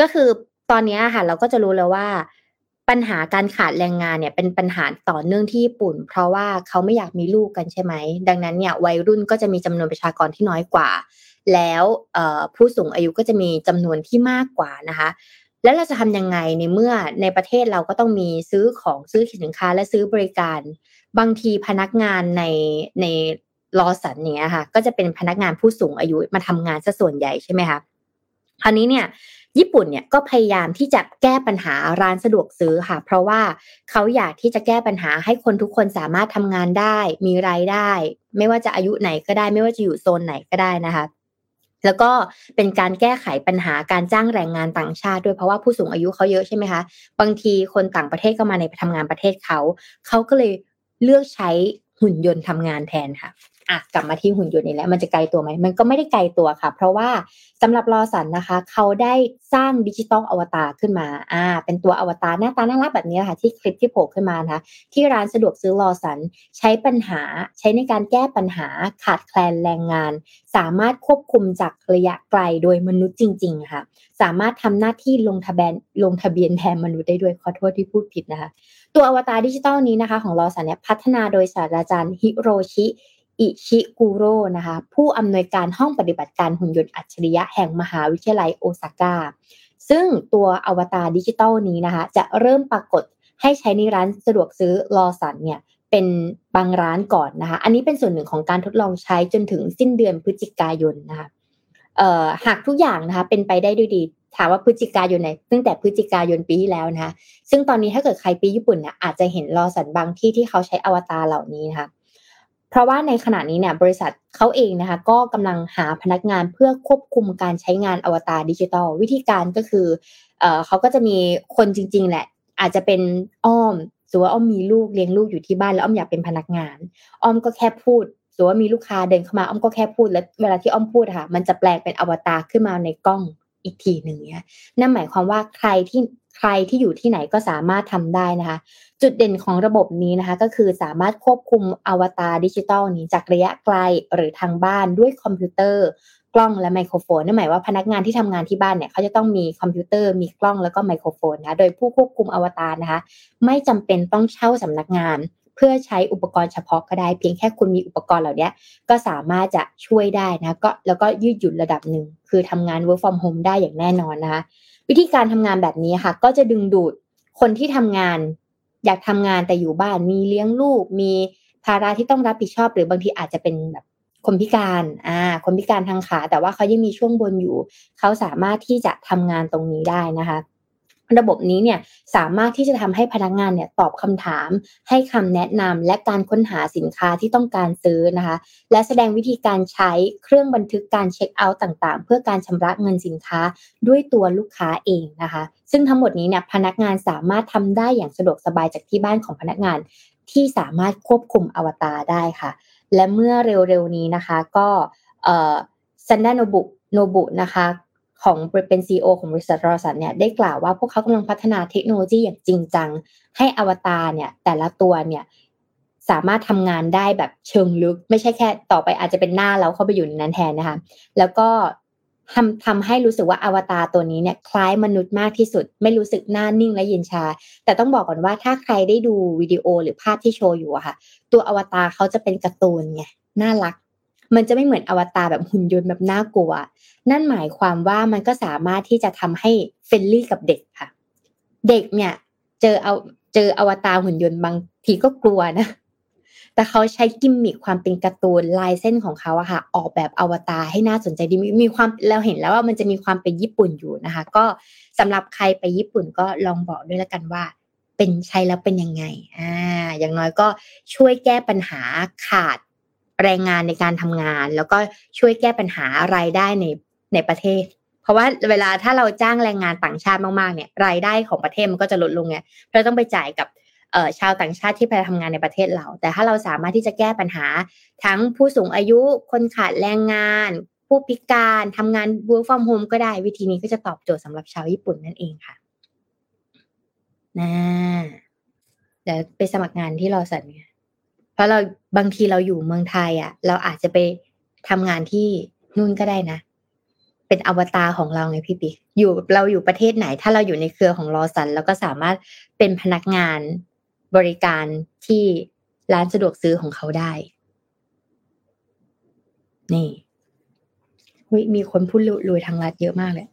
ก็คือตอนนี้ค่ะเราก็จะรู้แล้วว่าปัญหาการขาดแรงงานเนี่ยเป็นปัญหาต่อเนื่องที่ญี่ปุ่นเพราะว่าเขาไม่อยากมีลูกกันใช่ไหมดังนั้นเนี่ยวัยรุ่นก็จะมีจำนวนประชากรที่น้อยกว่าแล้วผู้สูงอายุก็จะมีจำนวนที่มากกว่านะคะแล้วเราจะทำยังไงในเมื่อในประเทศเราก็ต้องมีซื้อของซื้อสินค้าและซื้อบริการบางทีพนักงานในลอสันเนี่ยค่ะก็จะเป็นพนักงานผู้สูงอายุมาทำงานซะส่วนใหญ่ใช่ไหมคะคราวนี้เนี่ยญี่ปุ่นเนี่ยก็พยายามที่จะแก้ปัญหาร้านสะดวกซื้อค่ะเพราะว่าเขาอยากที่จะแก้ปัญหาให้คนทุกคนสามารถทำงานได้มีรายได้ไม่ว่าจะอายุไหนก็ได้ไม่ว่าจะอยู่โซนไหนก็ได้นะคะแล้วก็เป็นการแก้ไขปัญหาการจ้างแรงงานต่างชาติด้วยเพราะว่าผู้สูงอายุเขาเยอะใช่ไหมคะบางทีคนต่างประเทศก็มาในทำงานประเทศเขาก็เลยเลือกใช้หุ่นยนต์ทำงานแทนค่ะกลับมาที่หุ่นยนต์นี่แหละมันจะไกลตัวไหมมันก็ไม่ได้ไกลตัวค่ะเพราะว่าสำหรับลอสันนะคะเขาได้สร้างดิจิตอลอวตารขึ้นมาเป็นตัวอวตารหน้าตาน่ารักแบบนี้ค่ะที่คลิปที่โผล่ขึ้นมานะคะที่ร้านสะดวกซื้อลอสันใช้ในการแก้ปัญหาขาดแคลนแรงงานสามารถควบคุมจากระยะไกลโดยมนุษย์จริงๆค่ะสามารถทำหน้าที่ลงทะเบียนแทนมนุษย์ได้ด้วยขอโทษที่พูดผิดนะคะตัวอวตารดิจิตอลนี้นะคะของลอสันเนี่ยพัฒนาโดยศาสตราจารย์ฮิโรชิอิชิกุโร่นะคะผู้อำนวยการห้องปฏิบัติการหุ่นยนต์อัจฉริยะแห่งมหาวิทยาลัยโอซาก้าซึ่งตัวอวตารดิจิตอลนี้นะคะจะเริ่มปรากฏให้ใช้ในร้านสะดวกซื้อลอสันเนี่ยเป็นบางร้านก่อนนะคะอันนี้เป็นส่วนหนึ่งของการทดลองใช้จนถึงสิ้นเดือนพฤศจิกายนนะคะหากทุกอย่างนะคะเป็นไปได้ด้วยดีถามว่าพฤศจิกายนไหนตั้งแต่พฤศจิกายนปีที่แล้วนะคะซึ่งตอนนี้ถ้าเกิดใครไปญี่ปุ่นเนี่ยอาจจะเห็นลอสันบางที่ที่เขาใช้อวตารเหล่านี้นะคะเพราะว่าในขณะนี้เนี่ยบริษัทเขาเองนะคะก็กำลังหาพนักงานเพื่อควบคุมการใช้งานอวตารดิจิทัลวิธีการก็คือเขาก็จะมีคนจริงๆแหละอาจจะเป็นอ้อมสมมุติว่าอ้อมมีลูกเลี้ยงลูกอยู่ที่บ้านแล้วอ้อมอยากเป็นพนักงานอ้อมก็แค่พูดสมมุติว่ามีลูกค้าเดินเข้ามาอ้อมก็แค่พูดแล้วเวลาที่อ้อมพูดค่ะมันจะแปลงเป็นอวตารขึ้นมาในกล้องอีกทีนึงเนี่ยนั่นหมายความว่าใครที่อยู่ที่ไหนก็สามารถทำได้นะคะจุดเด่นของระบบนี้นะคะก็คือสามารถควบคุมอวตารดิจิทัลนี้จากระยะไกลหรือทางบ้านด้วยคอมพิวเตอร์กล้องและไมโครโฟนนั่นหมายว่าพนักงานที่ทำงานที่บ้านเนี่ยเขาจะต้องมีคอมพิวเตอร์มีกล้องแล้วก็ไมโครโฟนนะโดยผู้ควบคุมอวตารนะคะไม่จำเป็นต้องเช่าสำนักงานเพื่อใช้อุปกรณ์เฉพาะก็ได้เพียงแค่คุณมีอุปกรณ์เหล่านี้ก็สามารถจะช่วยได้นะก็แล้วก็ยืดหยุ่นระดับหนึ่งคือทำงาน work from home ได้อย่างแน่นอนนะคะวิธีการทำงานแบบนี้ค่ะก็จะดึงดูดคนที่ทำงานอยากทำงานแต่อยู่บ้านมีเลี้ยงลูกมีภาระที่ต้องรับผิดชอบหรือบางทีอาจจะเป็นแบบคนพิการคนพิการทางขาแต่ว่าเขายังมีช่วงบนอยู่เขาสามารถที่จะทำงานตรงนี้ได้นะคะ ระบบนี้เนี่ยสามารถที่จะทำให้พนักงานเนี่ยตอบคำถามให้คำแนะนำและการค้นหาสินค้าที่ต้องการซื้อนะคะและแสดงวิธีการใช้เครื่องบันทึกการเช็คเอาท์ต่างๆเพื่อการชำระเงินสินค้าด้วยตัวลูกค้าเองนะคะซึ่งทั้งหมดนี้เนี่ยพนักงานสามารถทำได้อย่างสะดวกสบายจากที่บ้านของพนักงานที่สามารถควบคุมอวตารได้ค่ะและเมื่อเร็วๆนี้นะคะก็ซันดาโนบุนะคะของเป็น CEO ของบริษัทรอสันเนี่ยได้กล่าวว่าพวกเขากำลังพัฒนาเทคโนโลยีอย่างจริงจังให้อวตารเนี่ยแต่ละตัวเนี่ยสามารถทำงานได้แบบเชิงลึกไม่ใช่แค่ต่อไปอาจจะเป็นหน้าเราเข้าไปอยู่ในนั้นแทนนะคะแล้วก็ทำให้รู้สึกว่าอวตารตัวนี้เนี่ยคล้ายมนุษย์มากที่สุดไม่รู้สึกหน้านิ่งและเย็นชาแต่ต้องบอกก่อนว่าถ้าใครได้ดูวิดีโอหรือภาพที่โชว์อยู่อะค่ะตัวอวตารเขาจะเป็นการ์ตูนไงน่ารักมันจะไม่เหมือนอวตารแบบหุ่นยนต์แบบน่ากลัวนั่นหมายความว่ามันก็สามารถที่จะทำให้เฟรนลี่กับเด็กค่ะเด็กเนี่ยเจออวตารหุ่นยนต์บางทีก็กลัวนะแต่เขาใช้กิมมิคความเป็นการ์ตูนลายเส้นของเขาอะค่ะออกแบบอวตารให้น่าสนใจดีมีความเราเห็นแล้วว่ามันจะมีความเป็นญี่ปุ่นอยู่นะคะก็สำหรับใครไปญี่ปุ่นก็ลองบอกด้วยแล้วกันว่าเป็นใช้แล้วเป็นยังไงอย่างน้อยก็ช่วยแก้ปัญหาขาดแรงงานในการทำงานแล้วก็ช่วยแก้ปัญหารายได้ในประเทศเพราะว่าเวลาถ้าเราจ้างแรงงานต่างชาติมากๆเนี่ยรายได้ของประเทศมันก็จะลดลงไงเราต้องไปจ่ายกับชาวต่างชาติที่ไปทำงานในประเทศเราแต่ถ้าเราสามารถที่จะแก้ปัญหาทั้งผู้สูงอายุคนขาดแรงงานผู้พิการทำงาน work from home ก็ได้วิธีนี้ก็จะตอบโจทย์สำหรับชาวญี่ปุ่นนั่นเองค่ะเดี๋ยวไปสมัครงานที่รอสันเพราะเราบางทีเราอยู่เมืองไทยอ่ะเราอาจจะไปทำงานที่นู่นก็ได้นะเป็นอวตารของเราไงพี่ปิ๊กเราอยู่ประเทศไหนถ้าเราอยู่ในเครือของรอสันเราก็สามารถเป็นพนักงานบริการที่ร้านสะดวกซื้อของเขาได้นี่มีคนพูดลุยทางลัดเยอะมากเลย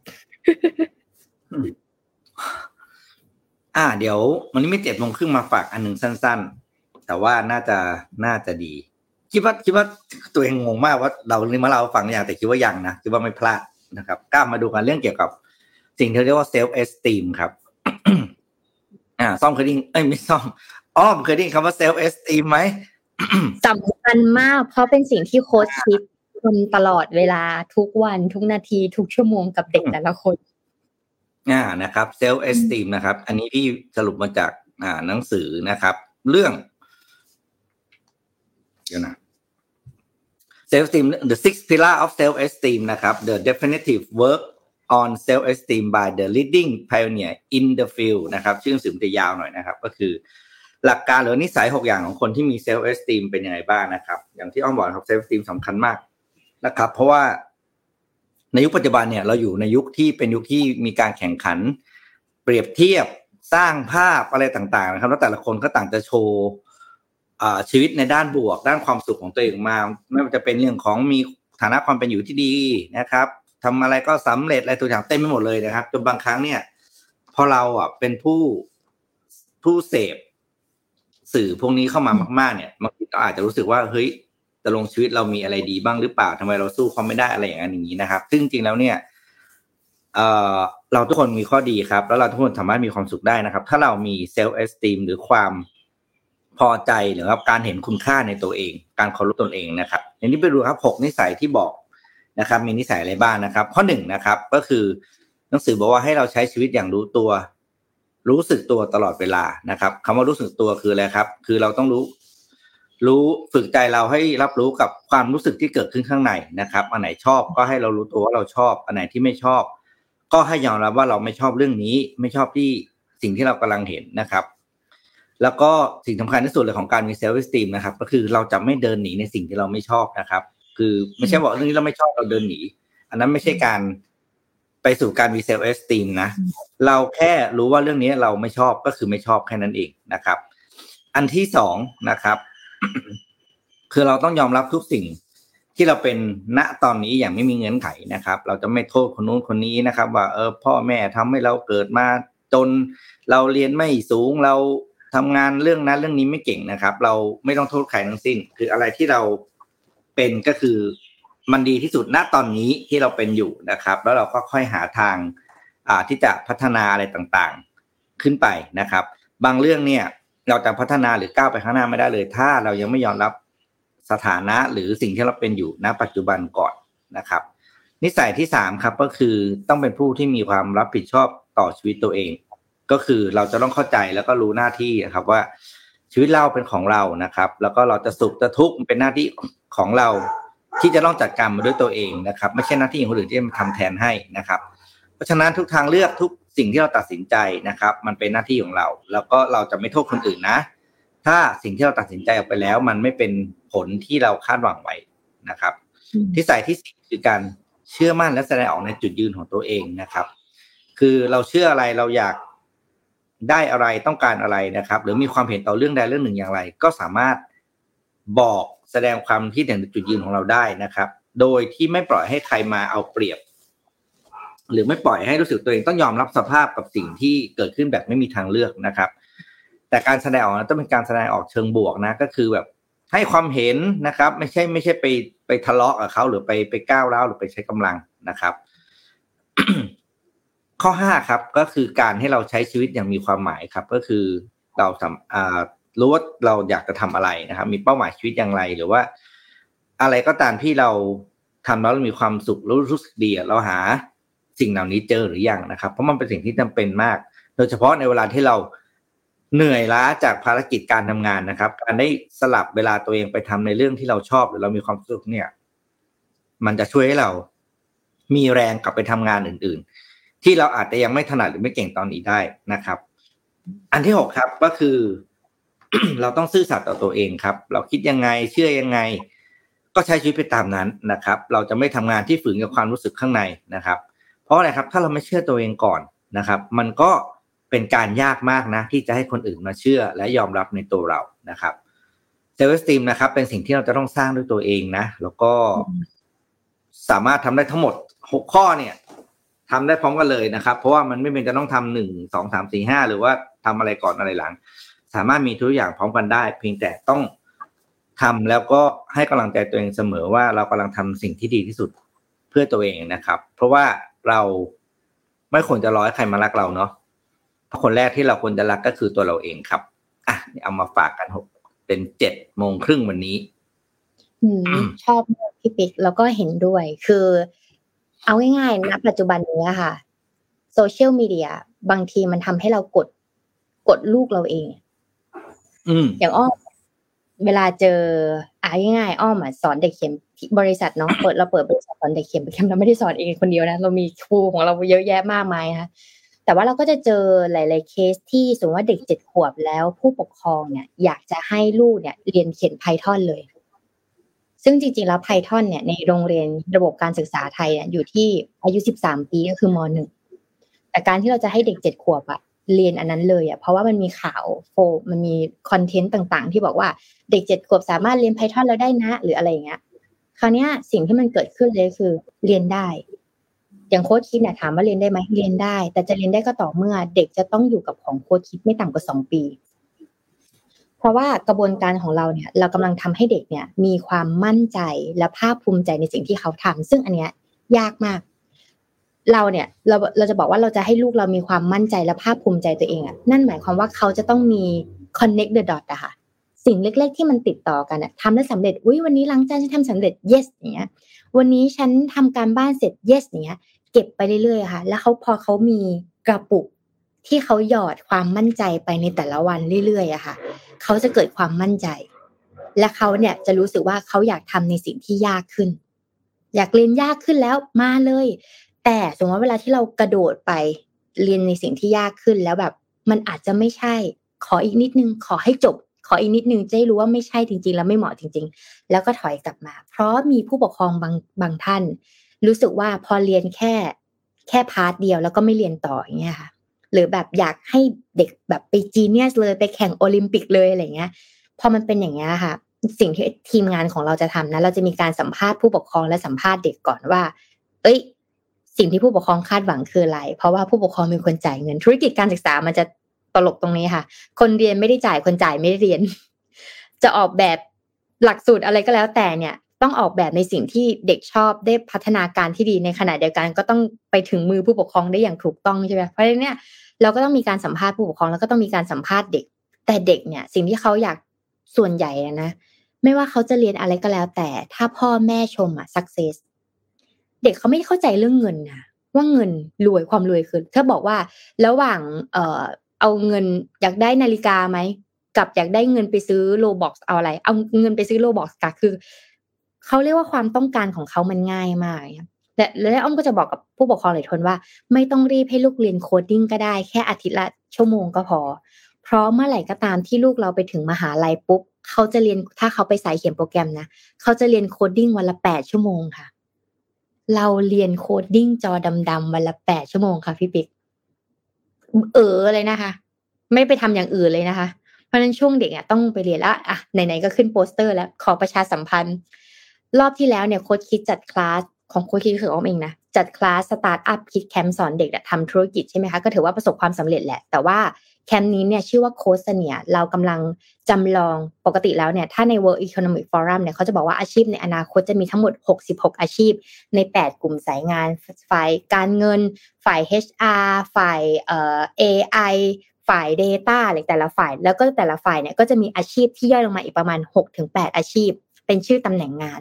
เดี๋ยววันนี้ไม่เจ็ดโมงครึ่งมาฝากอันหนึ่งสั้นๆแต่ว่าน่าจะดีคิดว่าตัวเองงงมากว่าเราเรื่องมาเราฟังอย่างแต่คิดว่ายังนะคิดว่าไม่พลาดนะครับกล้ามาดูกันเรื่องเกี่ยวกับสิ่งที่เรียกว่าเซลฟ์เอสตีมครับซ่อมเคยได้ไม่ซ่อมเคยได้คำว่าเซลฟ์เอสตีมไหม สำคัญมากเพราะเป็นสิ่งที่โค้ชคิดทำตลอดเวลาทุกวันทุกนาทีทุกชั่วโมงกับเด็กแต่ละคนนะครับเซลฟ์เอสตีมนะครับอันนี้พี่สรุปมาจากหนังสือนะครับเรื่องself-esteem the six pillar of self-esteem นะครับ the definitive work on self-esteem by the leading pioneer in the field นะครับชื่อหนังสือมันจะยาวหน่อยนะครับก็คือหลักการหรือนิสัย6อย่างของคนที่มี self-esteem เป็นยังไงบ้างนะครับอย่างที่อ้อมบอกครับ self-esteem สำคัญมากนะครับเพราะว่าในยุคปัจจุบันเนี่ยเราอยู่ในยุคที่เป็นยุคที่มีการแข่งขันเปรียบเทียบสร้างภาพอะไรต่างๆนะครับแล้วแต่ละคนก็ต่างจะโชว์ชีวิตในด้านบวกด้านความสุขของตัวเองมาไม่ว่าจะเป็นเรื่องของมีฐานะความเป็นอยู่ที่ดีนะครับทำอะไรก็สำเร็จอะไรตัวอย่างเต็มไปหมดเลยนะครับจนบางครั้งเนี่ยพอเราเป็นผู้เสพสื่อพวกนี้เข้ามามากๆเนี่ยบางทีเราอาจจะรู้สึกว่าเฮ้ยตกลงชีวิตเรามีอะไรดีบ้างหรือเปล่าทำไมเราสู้เขาไม่ได้อะไรอย่างนี้นะครับซึ่งจริงแล้วเนี่ยเราทุกคนมีข้อดีครับแล้วเราทุกคนสามารถมีความสุขได้นะครับถ้าเรามีเซลฟ์เอสติมหรือความพอใจหรือครับการเห็นคุณค่าในตัวเองการเคารพตนเองนะครับในนี้ไปดูครับ6นิสัยที่บอกนะครับมีนิสัยอะไรบ้างนะครับข้อ1นะครับก็คือหนังสือบอกว่าให้เราใช้ชีวิตอย่างรู้ตัวรู้สึกตัวตลอดเวลานะครับคำว่ารู้สึกตัวคืออะไรครับคือเราต้องรู้ฝึกใจเราให้รับรู้กับความรู้สึกที่เกิดขึ้นข้างในนะครับอันไหนชอบก็ให้เรารู้ตัวว่าเราชอบอันไหนที่ไม่ชอบก็ให้ยอมรับว่าเราไม่ชอบเรื่องนี้ไม่ชอบที่สิ่งที่เรากำลังเห็นนะครับแล้วก็สิ่งสำคัญที่สุดเลยของการมีเซลฟ์เอสตีมนะครับก็คือเราจะไม่เดินหนีในสิ่งที่เราไม่ชอบนะครับคือไม่ใช่บอกเรื่องนี้เราไม่ชอบเราเดินหนีอันนั้นไม่ใช่การไปสู่การมีเซลฟ์เอสตีมนะเราแค่รู้ว่าเรื่องนี้เราไม่ชอบก็คือไม่ชอบแค่นั้นเองนะครับอันที่2นะครับ คือเราต้องยอมรับทุกสิ่งที่เราเป็นณตอนนี้อย่างไม่มีเงื่อนไขนะครับเราจะไม่โทษคนนู้นคนนี้นะครับว่าพ่อแม่ทำให้เราเกิดมาจนเราเรียนไม่สูงเราทำงานเรื่องนั้นเรื่องนี้ไม่เก่งนะครับเราไม่ต้องโทษใครทั้งสิ้นคืออะไรที่เราเป็นก็คือมันดีที่สุดณตอนนี้ที่เราเป็นอยู่นะครับแล้วเราก็ค่อยหาทางที่จะพัฒนาอะไรต่าง ขึ้นไปนะครับบางเรื่องเนี่ยเราจะพัฒนาหรือก้าวไปข้างหน้าไม่ได้เลยถ้าเรายังไม่ยอมรับสถานะหรือสิ่งที่เราเป็นอยู่ณปัจจุบันก่อนนะครับนิสัยที่3ครับก็คือต้องเป็นผู้ที่มีความรับผิดชอบต่อชีวิตตัวเองก็คือเราจะต้องเข้าใจแล้วก็รู้หน้าที่ครับว่าชีวิตเราเป็นของเรานะครับแล้วก็เราจะสุขจะทุกข์เป็นหน้าที่ของเราที่จะต้องจัดการมาด้วยตัวเองนะครับไม่ใช่หน้าที่ของคนอื่นที่จะมาทำแทนให้นะครับเพราะฉะนั้นทุกทางเลือกทุกสิ่งที่เราตัดสินใจนะครับมันเป็นหน้าที่ของเราแล้วก็เราจะไม่โทษคนอื่นนะถ้าสิ่งที่เราตัดสินใจออกไปแล้วมันไม่เป็นผลที่เราคาดหวังไว้นะครับที่ใส่ที่4คือการเชื่อมั่นและแสดงออกในจุดยืนของตัวเองนะครับคือเราเชื่ออะไรเราอยากได้อะไรต้องการอะไรนะครับหรือมีความเห็นต่อเรื่องใดเรื่องหนึ่งอย่างไรก็สามารถบอกแสดงความคิดเห็นจุดยืนของเราได้นะครับโดยที่ไม่ปล่อยให้ใครมาเอาเปรียบหรือไม่ปล่อยให้รู้สึกตัวเองต้องยอมรับสภาพกับสิ่งที่เกิดขึ้นแบบไม่มีทางเลือกนะครับแต่การแสดงออกต้องเป็นการแสดงออกเชิงบวกนะก็คือแบบให้ความเห็นนะครับไม่ใช่ไปทะเลาะกับเขาหรือไปก้าวร้าวหรือไปใช้กำลังนะครับ ข้อ5ครับก็คือการให้เราใช้ชีวิตอย่างมีความหมายครับก็คือเรารู้ว่าเราอยากจะทำอะไรนะครับมีเป้าหมายชีวิตอย่างไรหรือว่าอะไรก็ตามที่เราทำแล้วมีความสุขรู้สึกดีเราหาสิ่งเหล่านี้เจอหรือยังนะครับเพราะมันเป็นสิ่งที่จำเป็นมากโดยเฉพาะในเวลาที่เราเหนื่อยล้าจากภารกิจการทำงานนะครับการได้สลับเวลาตัวเองไปทำในเรื่องที่เราชอบหรือเรามีความสุขเนี่ยมันจะช่วยให้เรามีแรงกลับไปทำงานอื่นๆที่เราอาจจะยังไม่ถนัดหรือไม่เก่งตอนนี้ได้นะครับอันที่6ครับก็คือ เราต้องซื่อสัตย์ต่อตัวเองครับเราคิดยังไงเชื่อยังไงก็ใช้ชีวิตไปตามนั้นนะครับเราจะไม่ทำงานที่ฝืนกับความรู้สึกข้างในนะครับเพราะอะไรครับถ้าเราไม่เชื่อตัวเองก่อนนะครับมันก็เป็นการยากมากนะที่จะให้คนอื่นมาเชื่อและยอมรับในตัวเรานะครับเซลฟ์เอสติมนะครับเป็นสิ่งที่เราจะต้องสร้างด้วยตัวเองนะแล้วก็สามารถทำได้ทั้งหมด6ข้อเนี่ยทำได้พร้อมกันเลยนะครับเพราะว่ามันไม่เป็นจะต้องทำ1 2 3 4 5หรือว่าทำอะไรก่อนอะไรหลังสามารถมีทุกอย่างพร้อมกันได้เพียงแต่ต้องทำแล้วก็ให้กำลังใจตัวเองเสมอว่าเรากำลังทำสิ่งที่ดีที่สุดเพื่อตัวเองนะครับเพราะว่าเราไม่ควรจะรอให้ใครมารักเราเนาะคนแรกที่เราควรจะรักก็คือตัวเราเองครับอ่ะเอามาฝากกัน6เป็น 7:30 น.วันนี้ชอบพี่ปิ๊กแล้วก็เห็นด้วยคือเอาง่ายๆณปัจจุบันนี้ค่ะโซเชียลมีเดียบางทีมันทำให้เรากดลูกเราเองอย่างอ้อมเวลาเจอง่ายๆอ้อมสอนเด็กเขียนบริษัทเนาะเราเปิดบริษัทสอนเด็กเขียนไปแค่เราไม่ได้สอนเองคนเดียวนะเรามีครูของเราเยอะแยะมากมายค่ะแต่ว่าเราก็จะเจอหลายๆเคสที่สมมติว่าเด็ก7ขวบแล้วผู้ปกครองเนี่ยอยากจะให้ลูกเนี่ยเรียนเขียน Python เลยซึ่งจริงๆแล้ว Python เนี่ยในโรงเรียนระบบการศึกษาไทยอยู่ที่อายุ13ปีก็คือม.1 แต่การที่เราจะให้เด็ก7ขวบอะเรียนอันนั้นเลยอะเพราะว่ามันมีข่าวโฟมันมีคอนเทนต์ต่างๆที่บอกว่าเด็ก7ขวบสามารถเรียน Python แล้วได้นะหรืออะไรอย่างเงี้ยคราวนี้สิ่งที่มันเกิดขึ้นเลยคือเรียนได้อย่างโค้ชคิดเนี่ยถามว่าเรียนได้ไหมเรียนได้แต่จะเรียนได้ก็ต่อเมื่อเด็กจะต้องอยู่กับของโค้ชคิดไม่ต่ำกว่า2ปีเพราะว่ากระบวนการของเราเนี่ยเรากำลังทำให้เด็กเนี่ยมีความมั่นใจและภาคภูมิใจในสิ่งที่เขาทำซึ่งอันเนี้ยยากมากเราเนี่ยเราจะบอกว่าเราจะให้ลูกเรามีความมั่นใจและภาคภูมิใจตัวเองอ่ะนั่นหมายความว่าเขาจะต้องมี connect the dot อะค่ะสิ่งเล็กๆที่มันติดต่อกันอะทำแล้วสำเร็จอุ้ยวันนี้ล้างจานฉันทำสำเร็จ yes อย่างเงี้ยวันนี้ฉันทำการบ้านเสร็จ yes อย่างเงี้ยเก็บไปเรื่อยๆค่ะแล้วพอเขามีกระปุกที่เขาหยอดความมั่นใจไปในแต่ละวันเรื่อยๆอะค่ะเขาจะเกิดความมั่นใจและเขาเนี่ยจะรู้สึกว่าเขาอยากทำในสิ่งที่ยากขึ้นอยากเรียนยากขึ้นแล้วมาเลยแต่สมมติว่าเวลาที่เรากระโดดไปเรียนในสิ่งที่ยากขึ้นแล้วแบบมันอาจจะไม่ใช่ขออีกนิดนึงขอให้จบขออีกนิดนึงจะได้รู้ว่าไม่ใช่จริงๆแล้วไม่เหมาะจริงๆแล้วก็ถอยกลับมาเพราะมีผู้ปกครองบางท่านรู้สึกว่าพอเรียนแค่พาร์ทเดียวแล้วก็ไม่เรียนต่ออย่างเงี้ยค่ะหรือแบบอยากให้เด็กแบบไปจีเนียสเลยไปแข่งโอลิมปิกเลยอะไรเงี้ยพอมันเป็นอย่างเงี้ยค่ะสิ่งที่ทีมงานของเราจะทำนะเราจะมีการสัมภาษณ์ผู้ปกครองและสัมภาษณ์เด็กก่อนว่าเอ้ยสิ่งที่ผู้ปกครองคาดหวังคืออะไรเพราะว่าผู้ปกครองเป็นคนจ่ายเงินธุรกิจการศึกษามันจะตลกตรงนี้ค่ะคนเรียนไม่ได้จ่ายคนจ่ายไม่ได้เรียนจะออกแบบหลักสูตรอะไรก็แล้วแต่เนี่ยต้องออกแบบในสิ่งที่เด็กชอบได้พัฒนาการที่ดีในขณะเดียวกันก็ต้องไปถึงมือผู้ปกครองได้อย่างถูกต้องใช่ไหมเพราะฉะนั้นเนี่ย เราก็ต้องมีการสัมภาษณ์ผู้ปกครองแล้วก็ต้องมีการสัมภาษณ์เด็กแต่เด็กเนี่ยสิ่งที่เขาอยากส่วนใหญ่นะไม่ว่าเขาจะเรียนอะไรก็แล้วแต่ถ้าพ่อแม่ชมอ่ะ success เด็กเขาไม่เข้าใจเรื่องเงินนะว่าเงินรวยความรวยคือถ้าบอกว่าระหว่างเอาเงินอยากได้นาฬิกาไหมกับอยากได้เงินไปซื้อโรบ็อกซ์เอาอะไรเอาเงินไปซื้อโรบ็อกซ์ก็คือเขาเรียกว่าความต้องการของเขามันง่ายมากและอ้อมก็จะบอกกับผู้ปกครองหลายคนว่าไม่ต้องรีบให้ลูกเรียนโคดดิ้งก็ได้แค่อาทิตย์ละชั่วโมงก็พอเพราะเมื่อไหร่ก็ตามที่ลูกเราไปถึงมหาลัยปุ๊บเขาจะเรียนถ้าเขาไปสายเขียนโปรแกรมนะเขาจะเรียนโคดดิ้งวันละ8ชั่วโมงค่ะเราเรียนโคดดิ้งจอดำๆวันละ8ชั่วโมงค่ะพี่ปิ๊กเลยนะคะไม่ไปทำอย่างอื่นเลยนะคะเพราะฉะนั้นช่วงเด็กเนี่ยต้องไปเรียนแล้วอ่ะไหนๆก็ขึ้นโปสเตอร์แล้วขอประชาสัมพันธ์รอบที่แล้วเนี่ยโค้ชคิดจัดคลาสของโค้ชคิดคืออ้อมเองนะจัดคลาสสตาร์ทอัพคิดแคมป์สอนเด็กทำธุรกิจใช่ไหมคะก็ถือว่าประสบความสำเร็จแหละแต่ว่าแคมป์นี้เนี่ยชื่อว่าโค้ชเนียเรากำลังจำลองปกติแล้วเนี่ยถ้าใน World Economic Forum เนี่ยเขาจะบอกว่าอาชีพในอนาคตจะมีทั้งหมด66อาชีพใน8กลุ่มสายงานฝ่ายการเงินฝ่าย HR ฝ่าย AI ฝ่าย Data อะไรแต่ละฝ่ายแล้วก็แต่ละฝ่ายเนี่ยก็จะมีอาชีพที่ย่อยลงมาอีกประมาณ 6-8 อาชีพเป็นชื่อตำแหน่งงาน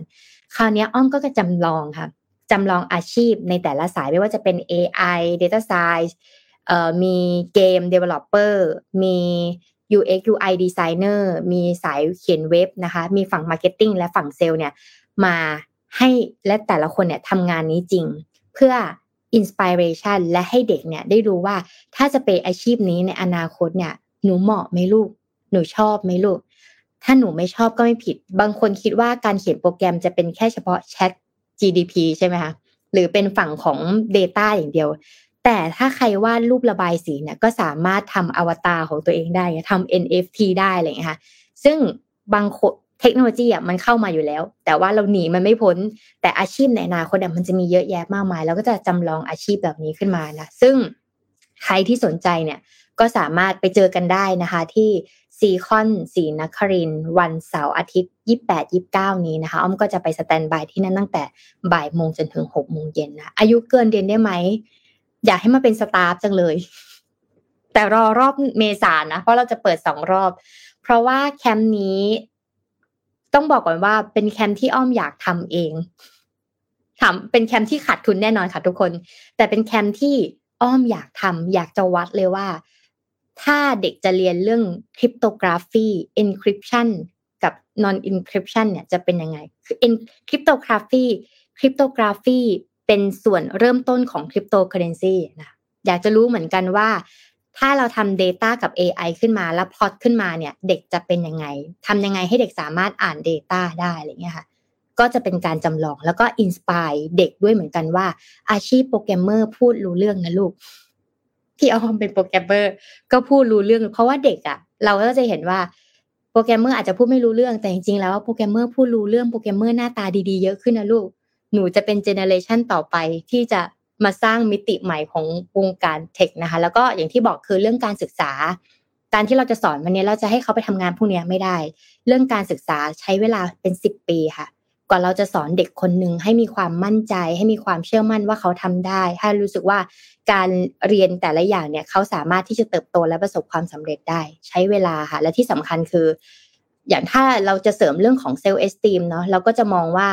คราวนี้อ้อมก็จำลองค่ะจำลองอาชีพในแต่ละสายไม่ว่าจะเป็น AI Data Scienceมีเกม developer มี UX UI designer มีสายเขียนเว็บนะคะมีฝั่ง marketing และฝั่ง sales เนี่ยมาให้และแต่ละคนเนี่ยทำงานนี้จริงเพื่อ inspiration และให้เด็กเนี่ยได้รู้ว่าถ้าจะเป็นอาชีพนี้ในอนาคตเนี่ยหนูเหมาะไหมลูกหนูชอบไหมลูกถ้าหนูไม่ชอบก็ไม่ผิดบางคนคิดว่าการเขียนโปรแกรมจะเป็นแค่เฉพาะ Chat GDP ใช่ไหมคะหรือเป็นฝั่งของ data อย่างเดียวแต่ถ้าใครวาดรูประบายสีเนี่ยก็สามารถทำอวตารของตัวเองได้ทำ NFT ได้อะไรอย่างเงี้ยค่ะซึ่งบางเทคโนโลยีอ่ะมันเข้ามาอยู่แล้วแต่ว่าเราหนีมันไม่พ้นแต่อาชีพในอนาคตมันจะมีเยอะแยะมากมายแล้วก็จะจำลองอาชีพแบบนี้ขึ้นมานะซึ่งใครที่สนใจเนี่ยก็สามารถไปเจอกันได้นะคะที่ซีคอนศรีนครินทร์วันเสาร์อาทิตย์ 28-29 นี้นะคะอ้อมก็จะไปสแตนด์บายที่นั่นตั้งแต่บ่ายโมงจนถึง 18:00 นนะอายุเกินเดือนได้ไหมอยากให้มาเป็นสตาฟจังเลยแต่รอรอบเมษายนนะเพราะเราจะเปิด2รอบเพราะว่าแคมป์นี้ต้องบอกก่อนว่าเป็นแคมป์ที่อ้อมอยากทำเองทำเป็นแคมป์ที่ขาดทุนแน่นอนค่ะทุกคนแต่เป็นแคมป์ที่อ้อมอยากทำอยากจะวัดเลยว่าถ้าเด็กจะเรียนเรื่อง cryptography encryption กับ non encryption เนี่ยจะเป็นยังไงคือ cryptographyเป็นส่วนเริ่มต้นของ Cryptocurrency นะอยากจะรู้เหมือนกันว่าถ้าเราทำ Data กับ AI ขึ้นมาแล้วพล็อตขึ้นมาเนี่ยเด็กจะเป็นยังไงทำยังไงให้เด็กสามารถอ่าน Data ได้อะไรเงี้ยค่ะก็จะเป็นการจำลองแล้วก็ Inspire เด็กด้วยเหมือนกันว่าอาชีพโปรแกรมเมอร์พูดรู้เรื่องนะลูกที่เอาเป็นโปรแกรมเมอร์ก็พูดรู้เรื่องเพราะว่าเด็กอ่ะเราก็จะเห็นว่าโปรแกรมเมอร์อาจจะพูดไม่รู้เรื่องแต่จริงๆแล้วโปรแกรมเมอร์พูดรู้เรื่องโปรแกรมเมอร์หน้าตาดีๆเยอะขึ้นนะลูกหนูจะเป็นเจเนอเรชันต่อไปที่จะมาสร้างมิติใหม่ของวงการเทคนะคะแล้วก็อย่างที่บอกคือเรื่องการศึกษาการที่เราจะสอนวันนี้เราจะให้เขาไปทำงานพวกนี้ไม่ได้เรื่องการศึกษาใช้เวลาเป็น10ปีค่ะกว่าเราจะสอนเด็กคนนึงให้มีความมั่นใจให้มีความเชื่อมั่นว่าเขาทำได้ให้รู้สึกว่าการเรียนแต่ละอย่างเนี่ยเขาสามารถที่จะเติบโตและประสบความสำเร็จได้ใช้เวลาค่ะและที่สำคัญคืออย่างถ้าเราจะเสริมเรื่องของเซลฟ์เอสติมเนาะเราก็จะมองว่า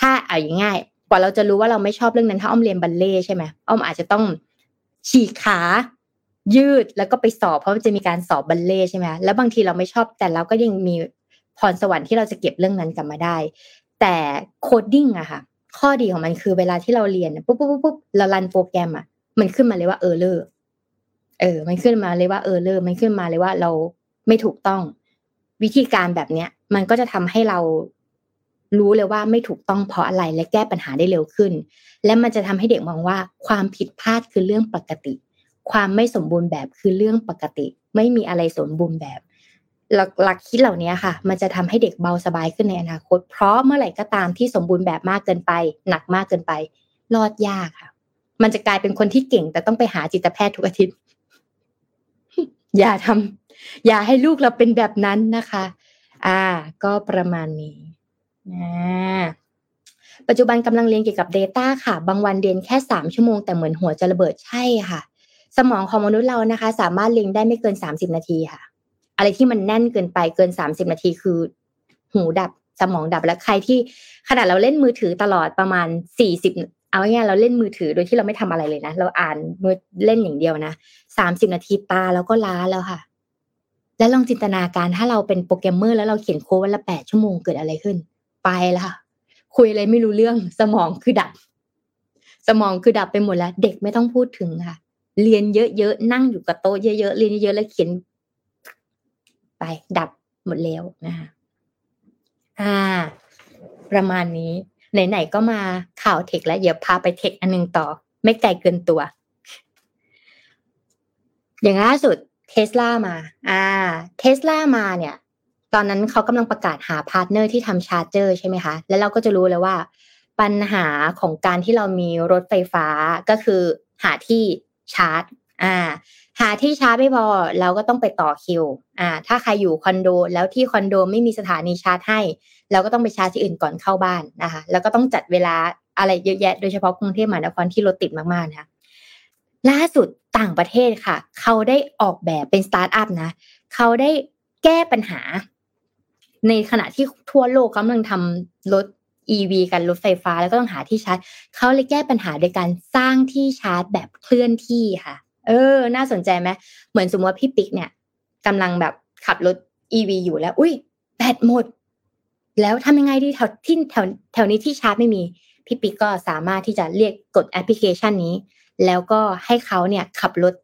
ถ้าเอาง่ายๆกว่าเราจะรู้ว่าเราไม่ชอบเรื่องนั้นถ้าอ้อมเรียนบัลเล่ใช่ไหมอ้อมอาจจะต้องฉีกขายืดแล้วก็ไปสอบเพราะมันจะมีการสอบบัลเล่ใช่ไหมแล้วบางทีเราไม่ชอบแต่เราก็ยังมีพรสวรรค์ที่เราจะเก็บเรื่องนั้นกลับมาได้แต่โคดดิ้งอะค่ะข้อดีของมันคือเวลาที่เราเรียนปุ๊บเรารันโปรแกรมอะมันขึ้นมาเลยว่าเออร์เลอร์มันขึ้นมาเลยว่าเราไม่ถูกต้องวิธีการแบบเนี้ยมันก็จะทำให้เรารู้เลยว่าไม่ถูกต้องเพราะอะไรและแก้ปัญหาได้เร็วขึ้นและมันจะทำให้เด็กมองว่าความผิดพลาดคือเรื่องปกติความไม่สมบูรณ์แบบคือเรื่องปกติไม่มีอะไรสมบูรณ์แบบหลักคิดเหล่านี้ค่ะมันจะทำให้เด็กเบาสบายขึ้นในอนาคตเพราะเมื่อไหร่ก็ตามที่สมบูรณ์แบบมากเกินไปหนักมากเกินไปรอดยากค่ะมันจะกลายเป็นคนที่เก่งแต่ต้องไปหาจิตแพทย์ทุกอาทิตย์ อย่าให้ลูกเราเป็นแบบนั้นนะคะก็ประมาณนี้ปัจจุบันกำลังเรียนเกี่ยวกับ Data ค่ะบางวันเรียนแค่3ชั่วโมงแต่เหมือนหัวจะระเบิดใช่ค่ะ สมองของมนุษย์เรานะคะสามารถลิงได้ไม่เกิน30นาทีค่ะอะไรที่มันแน่นเกินไปเกิน30นาทีคือหูดับสมองดับแล้วใครที่ขนาดเราเล่นมือถือตลอดประมาณ40เอาง่ายๆเราเล่นมือถือโดยที่เราไม่ทำอะไรเลยนะเราอ่านมือเล่นอย่างเดียวนะ30นาทีตาเราก็ล้าแล้วค่ะแล้วลองจินตนาการถ้าเราเป็นโปรแกรมเมอร์แล้วเราเขียนโค้ดวันละ8ชั่วโมงเกิดอะไรขึ้นไปแล้วค่ะคุยอะไรไม่รู้เรื่องสมองคือดับไปหมดแล้วเด็กไม่ต้องพูดถึงค่ะเรียนเยอะๆนั่งอยู่กับโต๊ะเยอะๆเรียนเยอะๆแล้วเขียนไปดับหมดแล้วนะคะประมาณนี้ไหนๆก็มาข่าวเทคแล้วเดี๋ยวพาไปเทคอันนึงต่อไม่ไกลเกินตัวอย่างล่าสุด Tesla มา Tesla มาเนี่ยตอนนั้นเขากำลังประกาศหาพาร์ทเนอร์ที่ทำชาร์จเจอร์ใช่ไหมคะแล้วเราก็จะรู้เลยว่าปัญหาของการที่เรามีรถไฟฟ้าก็คือหาที่ชาร์จหาที่ชาร์จไม่พอเราก็ต้องไปต่อคิวถ้าใครอยู่คอนโดแล้วที่คอนโดไม่มีสถานีชาร์จให้เราก็ต้องไปชาร์จที่อื่นก่อนเข้าบ้านนะคะแล้วก็ต้องจัดเวลาอะไรเยอะแยะโดยเฉพาะกรุงเทพมหานครที่รถติดมากๆนะคะล่าสุดต่างประเทศค่ะเขาได้ออกแบบเป็นสตาร์ทอัพนะเขาได้แก้ปัญหาในขณะที่ทั่วโลกกำลังทำรถ EV กันรถไฟฟ้าแล้วก็ต้องหาที่ชาร์จเขาเลยแก้ปัญหาโดยการสร้างที่ชาร์จแบบเคลื่อนที่ค่ะน่าสนใจไหมเหมือนสมมติว่าพี่ปิ๊กเนี่ยกำลังแบบขับรถ EV อยู่แล้วอุ้ยแบตหมดแล้วทำยังไงดีแถวนี้ที่ชาร์จไม่มีพี่ปิ๊กก็สามารถที่จะเรียกกดแอปพลิเคชันนี้แล้วก็ให้เขาเนี่ยขับรถ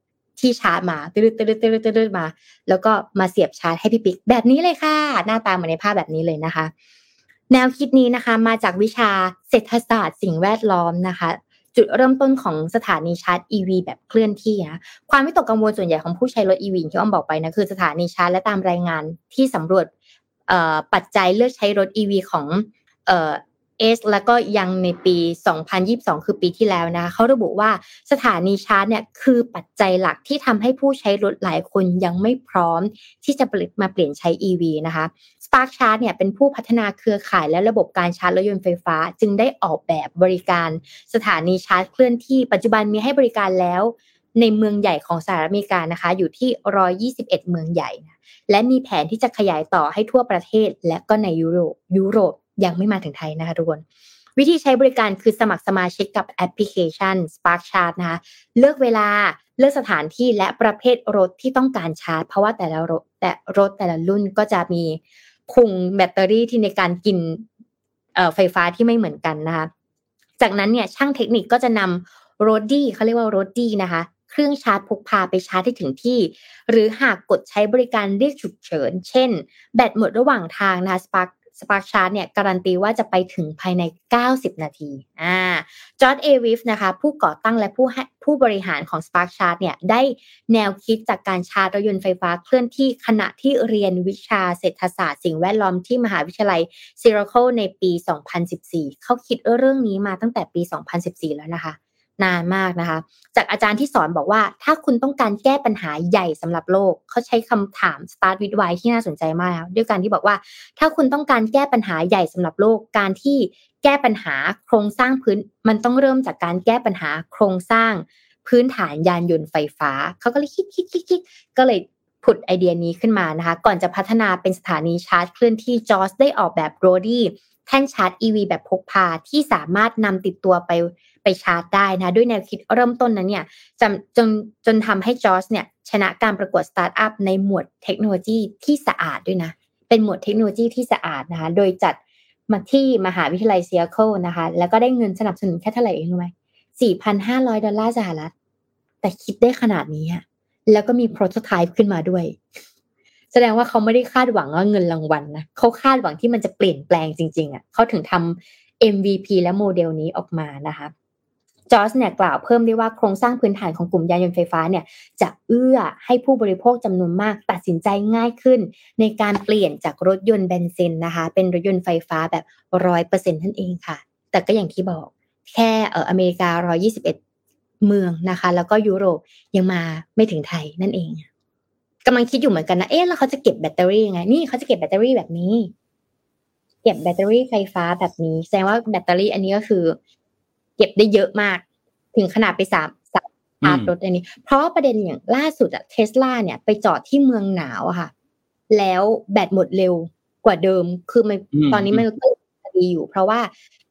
ที่ชาร์จมาตึ๊ดมาแล้วก็มาเสียบชาร์จให้พี่ปิ๊กแบบนี้เลยค่ะหน้าตาเหมือนในภาพแบบนี้เลยนะคะแนวคิดนี้นะคะมาจากวิชาเศรษฐศาสตร์สิ่งแวดล้อมนะคะจุดเริ่มต้นของสถานีชาร์จ EV แบบเคลื่อนที่นะความวิตกกังวลส่วนใหญ่ของผู้ใช้รถ EV ที่อ้อมบอกไปนะคือสถานีชาร์จและตามรายงานที่สำรวจปัจจัยเลือกใช้รถ EV ของS แล้วก็ยังในปี2022คือปีที่แล้วนะเขาระบุว่าสถานีชาร์จเนี่ยคือปัจจัยหลักที่ทำให้ผู้ใช้รถหลายคนยังไม่พร้อมที่จะมาเปลี่ยนใช้ EV นะคะ Spark Charge เนี่ยเป็นผู้พัฒนาเครือข่ายและระบบการชาร์จรถยนต์ไฟฟ้าจึงได้ออกแบบบริการสถานีชาร์จเคลื่อนที่ปัจจุบันมีให้บริการแล้วในเมืองใหญ่ของสหรัฐอเมริกานะคะอยู่ที่121เมืองใหญ่นะและมีแผนที่จะขยายต่อให้ทั่วประเทศและก็ในยุโรปยังไม่มาถึงไทยนะคะทุกคนวิธีใช้บริการคือสมัครสมาชิกกับแอปพลิเคชัน Spark Charge นะคะเลือกเวลาเลือกสถานที่และประเภทรถที่ต้องการชาร์จเพราะว่าแต่ละรถแต่ละรุ่นก็จะมีพุงแบตเตอรี่ที่ในการกินไฟฟ้าที่ไม่เหมือนกันนะคะจากนั้นเนี่ยช่างเทคนิคก็จะนำ Roadie เขาเรียกว่า Roadie นะคะเครื่องชาร์จพกพาไปชาร์จได้ถึงที่หรือหากกดใช้บริการเรียกฉุกเฉินเช่นแบตหมดระหว่างทางนะคะ Spark Charge เนี่ยการันตีว่าจะไปถึงภายใน90นาทีจอร์จ เอวิฟนะคะผู้ก่อตั้งและผู้บริหารของ Spark Charge เนี่ยได้แนวคิดจากการชาร์จรถยนต์ไฟฟ้าเคลื่อนที่ขณะที่เรียนวิชาเศรษฐศาสตร์สิ่งแวดล้อมที่มหาวิทยาลัยซิลิโคนในปี2014เขาคิดเรื่องนี้มาตั้งแต่ปี2014แล้วนะคะนานมากนะคะจากอาจารย์ที่สอนบอกว่าถ้าคุณต้องการแก้ปัญหาใหญ่สำหรับโลกเขาใช้คำถาม Start with Why ที่น่าสนใจมากด้วยการที่บอกว่าถ้าคุณต้องการแก้ปัญหาใหญ่สำหรับโลกการที่แก้ปัญหาโครงสร้างพื้นมันต้องเริ่มจากการแก้ปัญหาโครงสร้างพื้นฐานยานยนต์ไฟฟ้าเขาก็เลยคิดก็เลยผุดไอเดียนี้ขึ้นมานะคะก่อนจะพัฒนาเป็นสถานีชาร์จเคลื่อนที่จอร์จได้ออกแบบ Roadie แท่นชาร์จ EV แบบพกพาที่สามารถนำติดตัวไปชาร์จได้นะด้วยแนวคิดเริ่มต้นนั้นเนี่ยจนทำให้จอร์จเนี่ยชนะการประกวดสตาร์ทอัพในหมวดเทคโนโลยีที่สะอาดด้วยนะเป็นหมวดเทคโนโลยีที่สะอาดนะคะโดยจัดมาที่มหาวิทยาลัยซิลิโคนนะคะแล้วก็ได้เงินสนับสนุนแค่เท่าไหร่เองรู้ไหม$4,500สหรัฐแต่คิดได้ขนาดนี้อะแล้วก็มีโปรโตไทป์ขึ้นมาด้วยแสดงว่าเขาไม่ได้คาดหวังว่าเงินรางวัลนะเขาคาดหวังที่มันจะเปลี่ยนแปลงจริงๆอะเขาถึงทำ MVP และโมเดลนี้ออกมานะคะจอร์จเนี่ยกล่าวเพิ่มด้วยว่าโครงสร้างพื้นฐานของกลุ่มยานยนต์ไฟฟ้าเนี่ยจะเอื้อให้ผู้บริโภคจำนวนมากตัดสินใจง่ายขึ้นในการเปลี่ยนจากรถยนต์เบนซินนะคะเป็นรถยนต์ไฟฟ้าแบบ 100% นั่นเองค่ะแต่ก็อย่างที่บอกแค่อเมริกา121เมืองนะคะแล้วก็ยุโรปยังมาไม่ถึงไทยนั่นเองกำลังคิดอยู่เหมือนกันนะเอ๊ะแล้วเขาจะเก็บแบตเตอรี่ยังไงนี่เขาจะเก็บแบตเตอรี่แบบนี้เก็บแบตเตอรี่ไฟฟ้าแบบนี้แสดงว่าแบตเตอรี่อันนี้ก็คือเก็บได้เยอะมากถึงขนาดไป3 อัพรถอันนี้เพราะประเด็นอย่างล่าสุดอะ Tesla เนี่ยไปจอดที่เมืองหนาวค่ะแล้วแบตหมดเร็วกว่าเดิมคือมันตอนนี้มันก็ดีอยู่เพราะว่า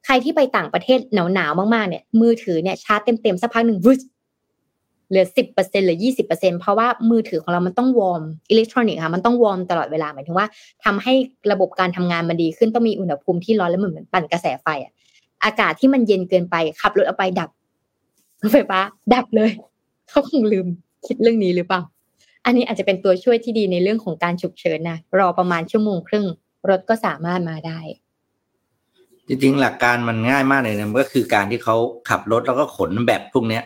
ใครที่ไปต่างประเทศหนาวๆมากๆเนี่ยมือถือเนี่ยชาร์จเต็มๆสักพักนึงเหลือ 10% หรือ 20% เพราะว่ามือถือของเรามันต้องวอร์มอิเล็กทรอนิกส์ค่ะมันต้องวอร์มตลอดเวลาหมายถึงว่าทำให้ระบบการทำงานมันดีขึ้นต้องมีอุณหภูมิที่ร้อนและเหมือนปั่นกระแสไฟอ่ะอากาศที่มันเย็นเกินไปขับรถออกไปดับรถไฟฟ้าดับเลยเขาคงลืมคิดเรื่องนี้หรือเปล่าอันนี้อาจจะเป็นตัวช่วยที่ดีในเรื่องของการฉุกเฉินนะรอประมาณชั่วโมงครึ่งรถก็สามารถมาได้จริงๆหลักการมันง่ายมากเลยนะก็คือการที่เขาขับรถแล้วก็ขนแบบพวกเนี้ย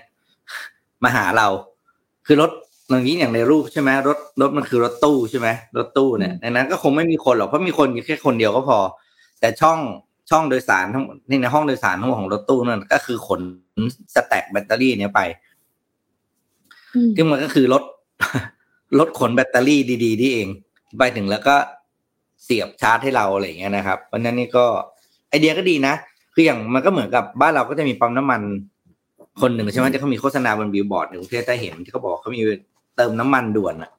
มาหาเราคือรถอย่างนี้อย่างในรูปใช่ไหมรถมันคือรถตู้ใช่ไหมรถตู้เนี่ยในนั้นก็คงไม่มีคนหรอกเพราะมีคนอยู่แค่คนเดียวก็พอแต่ช่องโดยสารทั้งนี่ในห้องโดยสารทั้งหมดของรถตู้นั่นก็คือขนสแต็กแบตเตอรี่เนี่ยไปซึ่งมันก็คือรถขนแบตเตอรี่ดีๆนี่เองไปถึงแล้วก็เสียบชาร์จให้เราอะไรอย่างเงี้ยนะครับเพราะฉะนั้นนี่ก็ไอเดียก็ดีนะคืออย่างมันก็เหมือนกับบ้านเราก็จะมีปั๊มน้ำมันคนหนึ่งใช่ไหมที่เขามีโฆษณาบนบิลบอร์ดในกรุงเทพจะเห็นที่เขาบอกเขามีเติมน้ำมันด่วนอ่ะ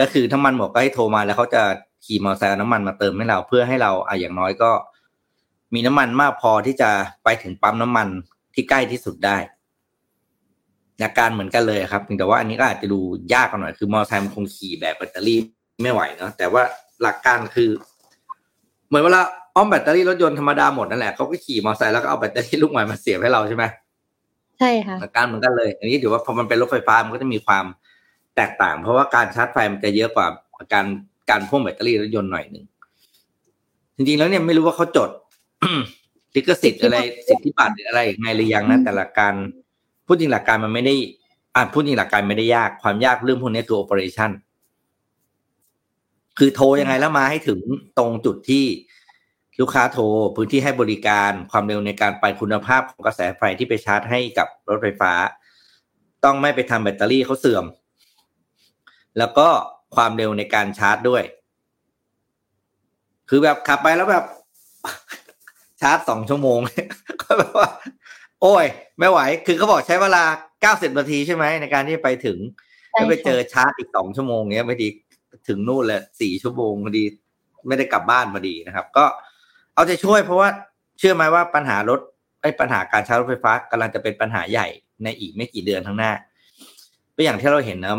ก็คือถ้ามันบอกก็ให้โทรมาแล้วเขาจะขี่มอเตอร์ไซค์น้ำมันมาเติมให้เราเพื่อให้เราอย่างน้อยก็มีน้ำมันมากพอที่จะไปถึงปั๊มน้ำมันที่ใกล้ที่สุดได้อาการเหมือนกันเลยครับแต่ว่าอันนี้ก็อาจจะดูยากกว่าหน่อยคือมอเตอร์ไซค์มันคงขี่แบบแบตเตอรี่ไม่ไหวเนาะแต่ว่าหลักการคือเหมือนเวลาอ้อมแบตเตอรี่รถยนต์ธรรมดาหมดนั่นแหละเขาก็ขี่มอเตอร์ไซค์แล้วก็เอาแบตเตอรี่ลูกใหม่มาเสียบให้เราใช่ไหมใช่ค่ะการเหมือนกันเลยอันนี้ถือว่าพอมันเป็นรถไฟฟ้ามันก็จะมีความแตกต่างเพราะว่าการชาร์จไฟมันจะเยอะกว่าการพ่วงแบตเตอรี่รถยนต์หน่อยนึงจริงๆแล้วเนี่ยไม่รู้ว่าเขาจด ลิขสิทธิ์อะไรสิทธิบัตรหรืออะไรยังไงหรือยังนะแต่หลักการพูดจริงหลักการมันไม่ได้พูดจริงหลักการไม่ได้ยากความยากเรื่องพวกนี้คือ operation คือโทรยังไงแล้วมาให้ถึงตรงจุดที่ลูกค้าโทรพื้นที่ให้บริการความเร็วในการไปคุณภาพของกระแสไฟที่ไปชาร์จให้กับรถไฟฟ้าต้องไม่ไปทำแบตเตอรี่เขาเสื่อมแล้วก็ความเร็วในการชาร์จด้วยคือแบบขับไปแล้วแบบชาร์จ2ชั่วโมงก็แบบว่าโอ้ยไม่ไหวคือเขาบอกใช้เวลา90นาทีใช่ไหมในการที่ไปถึงแล้วไปเจอชาร์จอีก2ชั่วโมงเนี้ยพอดีถึงนู่นแหละ4ชั่วโมงพอดีไม่ได้กลับบ้านพอดีนะครับก็เอาใจช่วยเพราะว่าเชื่อไหมว่าปัญหาการชาร์จรถไฟฟ้ากำลังจะเป็นปัญหาใหญ่ในอีกไม่กี่เดือนข้างหน้าก็อย่างที่เราเห็นนะ